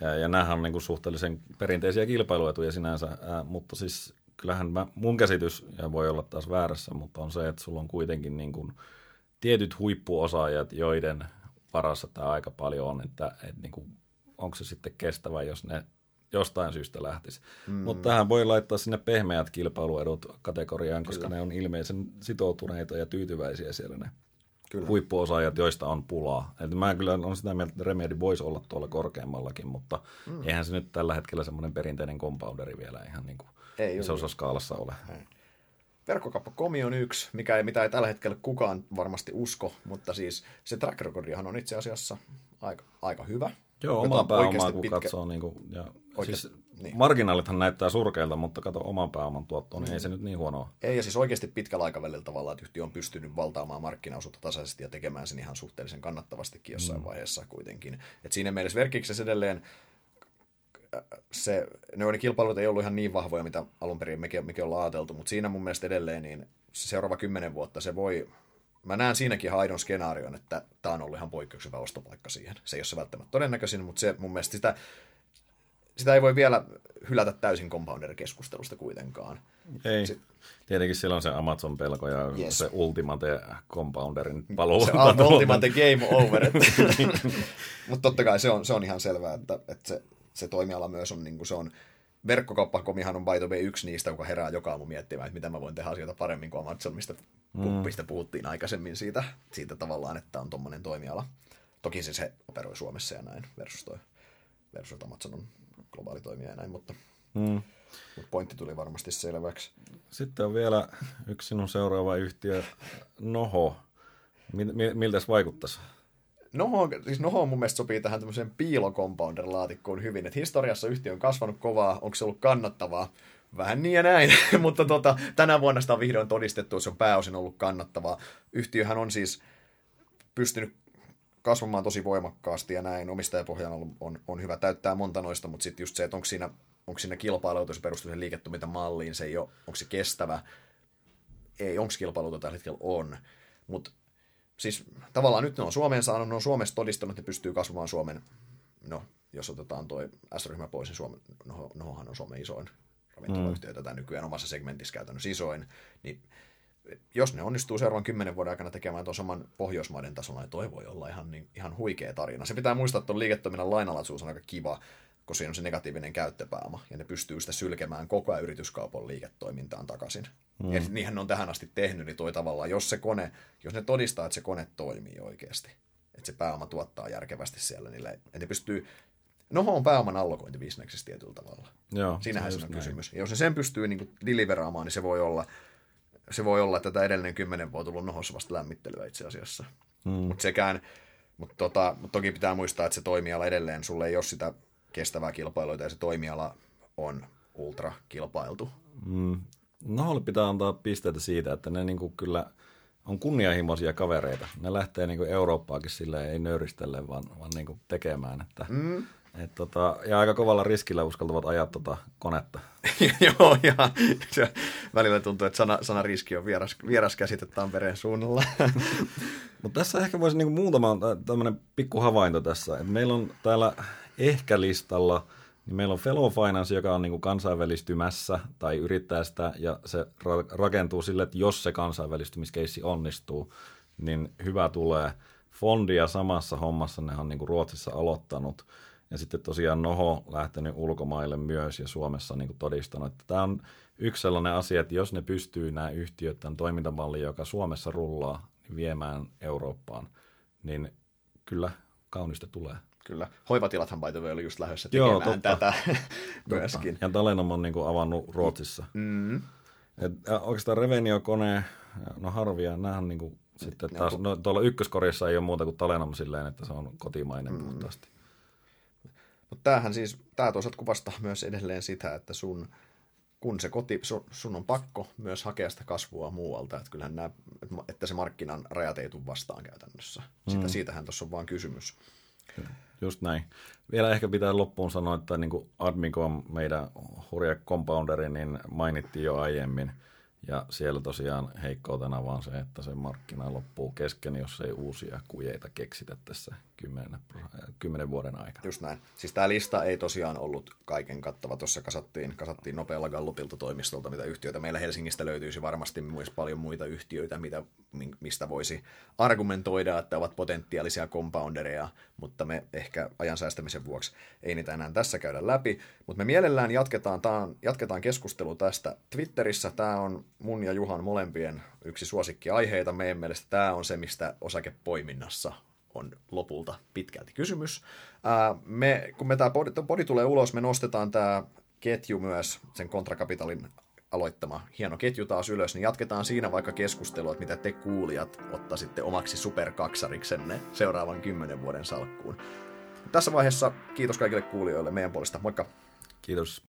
Ja, ja näähän on niin kuin suhteellisen perinteisiä kilpailuetuja sinänsä, äh, mutta siis kyllähän mä, mun käsitys, ja voi olla taas väärässä, mutta on se, että sulla on kuitenkin niin kuin tietyt huippuosaajat, joiden varassa tämä aika paljon on, että, että niin kuin, onko se sitten kestävä, jos ne jostain syystä lähtisi. Mm. Mutta tähän voi laittaa sinne pehmeät kilpailuedut kategoriaan, koska Kyllä. ne on ilmeisen sitoutuneita ja tyytyväisiä siellä ne Kyllä. huippuosaajat, joista on pulaa. Eli mä kyllä on sitä mieltä, että Remedy voisi olla tuolla korkeammallakin, mutta mm. eihän se nyt tällä hetkellä semmoinen perinteinen compounderi vielä ihan niin kuin isossa skaalassa ole. Verkkokauppa piste com on yksi, mikä ei, mitä ei tällä hetkellä kukaan varmasti usko, mutta siis se track recordihan on itse asiassa aika, aika hyvä. Joo, omaa pääomaa kun pitkä... katsoo. Niin kuin, ja, siis niin. Marginaalithan näyttää surkeilta, mutta kato oman pääoman tuottoa, niin mm. ei se nyt niin huonoa. Ei, ja siis oikeasti pitkällä aikavälillä tavallaan, että yhtiö on pystynyt valtaamaan markkinaosuutta tasaisesti ja tekemään sen ihan suhteellisen kannattavastikin jossain mm. vaiheessa kuitenkin. Et siinä mielessä Verkiksessä edelleen se, ne kilpailut ei ollut ihan niin vahvoja, mitä alun perin mekin, mekin ollaan ajateltu, mutta siinä mun mielestä edelleen niin seuraava kymmenen vuotta se voi... Mä näen siinäkin haidon skenaarion, että tämä on ollut ihan poikkeuksellinen ostopaikka siihen. Se ei ole se välttämättä todennäköisin, mutta se mun mielestä sitä, sitä ei voi vielä hylätä täysin compounder-keskustelusta kuitenkaan. Ei. Sit... Tietenkin siellä on se Amazon-pelko ja yes. se Ultimate Compounderin paluu. Se Ultimate Game Over. Mutta totta kai se on, se on ihan selvää, että, että se, se toimiala myös on niin kuin se on. Verkkokauppa piste com on by the way yksi niistä, joka herää joka aamu miettimään, että mitä mä voin tehdä asioita paremmin kuin Amazon, mistä mm. puhuttiin aikaisemmin siitä, siitä tavallaan, että on tommoinen toimiala. Toki siis he operoi Suomessa ja näin, versus, toi, versus Amazon on globaali toimija ja näin, mutta mm. mut pointti tuli varmasti selväksi. Sitten on vielä yksi sinun seuraava yhtiö, Noho. Miltä se vaikuttaisi? Noho, siis Noho mun mielestä sopii tähän tämmöiseen piilokompounder-laatikkoon hyvin, että historiassa yhtiö on kasvanut kovaa, onko se ollut kannattavaa? Vähän niin ja näin, mutta tota, tänä vuonna sitä on vihdoin todistettu, että se on pääosin ollut kannattavaa. Yhtiöhän on siis pystynyt kasvamaan tosi voimakkaasti ja näin, omistajapohjana on, on hyvä täyttää monta noista, mutta sitten just se, että onko siinä, onko siinä kilpailutus perustumisen liiketoimintamalliin, se ei ole, onko se kestävä, ei, onko kilpailutus tällä hetkellä on, mutta siis tavallaan nyt ne on Suomeen saanut, ne on Suomessa todistanut, että ne pystyy kasvamaan Suomen, no jos otetaan toi S-ryhmä pois, niin Suomen, no, Nohohan on Suomen isoin ravintolayhtiö tätä nykyään omassa segmentissä käytännössä isoin, niin jos ne onnistuu seuraavan kymmenen vuoden aikana tekemään tuon saman Pohjoismaiden tasolla, niin toi voi olla ihan, niin, ihan huikea tarina. Se pitää muistaa, että tuon liiketoiminnan lainalaisuus on aika kiva, kun siinä on se negatiivinen käyttöpääoma, ja ne pystyy sitä sylkemään koko ajan yrityskaupan liiketoimintaan takaisin. Mm. Ja niinhän ne on tähän asti tehnyt, niin toi tavallaan, jos se kone, jos ne todistaa, että se kone toimii oikeasti, että se pääoma tuottaa järkevästi siellä, niin ne pystyy, Noho on pääoman allokointi bisneksessä tietyllä tavalla. Joo, siinähän se on näin. Kysymys. Ja jos ne sen pystyy niin kuin deliveraamaan, niin se voi olla, se voi olla että tätä edellinen kymmenen vuotta tullut Nohossa vasta lämmittelyä itse asiassa. Mm. Mutta sekään, mutta tota, mut toki pitää muistaa, että se toimiala edelleen, sulle ei ole sitä kestävää kilpailua, ja se toimiala on ultra kilpailtu. Mm. Noholle pitää antaa pisteitä siitä, että ne niinku kyllä on kunnianhimoisia kavereita. Ne lähtee niinku Eurooppaakin silleen, ei nöyristelle, vaan, vaan niinku tekemään. Että, mm. et tota, ja aika kovalla riskillä uskaltavat ajaa tota konetta. Joo, ja se, välillä tuntuu, että sana, sana riski on vieras, vieras käsite Tampereen suunnalla. Mutta tässä ehkä voisi niinku muutama tämmöinen pikku havainto tässä. Et meillä on täällä ehkä listalla... Niin meillä on Fellow Finance, joka on niin kuin kansainvälistymässä tai yrittää sitä, ja se ra- rakentuu sille, että jos se kansainvälistymiskeissi onnistuu, niin hyvä tulee. Fondia samassa hommassa, ne on niin kuin Ruotsissa aloittanut, ja sitten tosiaan Noho lähtenyt ulkomaille myös ja Suomessa niin kuin todistanut. Tämä on yksi sellainen asia, että jos ne pystyy nämä yhtiöt, tämän toimintamallin, joka Suomessa rullaa, niin viemään Eurooppaan, niin kyllä kaunista tulee. Kyllä. Hoivatilathan by the way oli just lähdössä tekemään Joo, tätä myöskin. Ja Talenom on niin kuin avannut Ruotsissa. Mm. Et, oikeastaan Revenio, Kone, no Harvia, näähän niin kuin sitten taas, no, tuolla ykköskorissa ei ole muuta kuin Talenom silleen, että se on kotimainen mm. puhtaasti. Mutta tämähän siis, tämä toisaalta kuvastaa myös edelleen sitä, että sun, kun se koti, sun, sun on pakko myös hakea sitä kasvua muualta, että kyllähän nämä, että se markkinan rajat ei tule vastaan käytännössä. Sitä, mm. Siitähän tuossa on vaan kysymys. Just näin. Vielä ehkä pitää loppuun sanoa, että niin kuin Admico, meidän hurja compounderi, niin mainittiin jo aiemmin. Ja siellä tosiaan heikkoutena vaan se, että se markkina loppuu kesken, jos ei uusia kujeita keksitä tässä kymmenen vuoden aikana. Just näin. Siis tämä lista ei tosiaan ollut kaiken kattava. Tuossa kasattiin, kasattiin nopealla gallupilta toimistolta, mitä yhtiöitä meillä Helsingistä löytyisi varmasti myös paljon muita yhtiöitä, mitä, mistä voisi argumentoida, että ovat potentiaalisia compoundereja, mutta me ehkä ajan säästämisen vuoksi ei niitä enää tässä käydä läpi. Mutta me mielellään jatketaan, on, jatketaan keskustelu tästä Twitterissä. Tämä on mun ja Juhan molempien yksi suosikkiaiheita. Meidän mielestä tämä on se, mistä osakepoiminnassa on lopulta pitkälti kysymys. Ää, me, kun me tämä podi tulee ulos, me nostetaan tämä ketju myös, sen Contra Capitalin aloittama hieno ketju taas ylös, niin jatketaan siinä vaikka keskustelua, että mitä te kuulijat ottaisitte omaksi superkaksariksenne seuraavan kymmenen vuoden salkkuun. Tässä vaiheessa kiitos kaikille kuulijoille meidän puolesta. Moikka! Kiitos.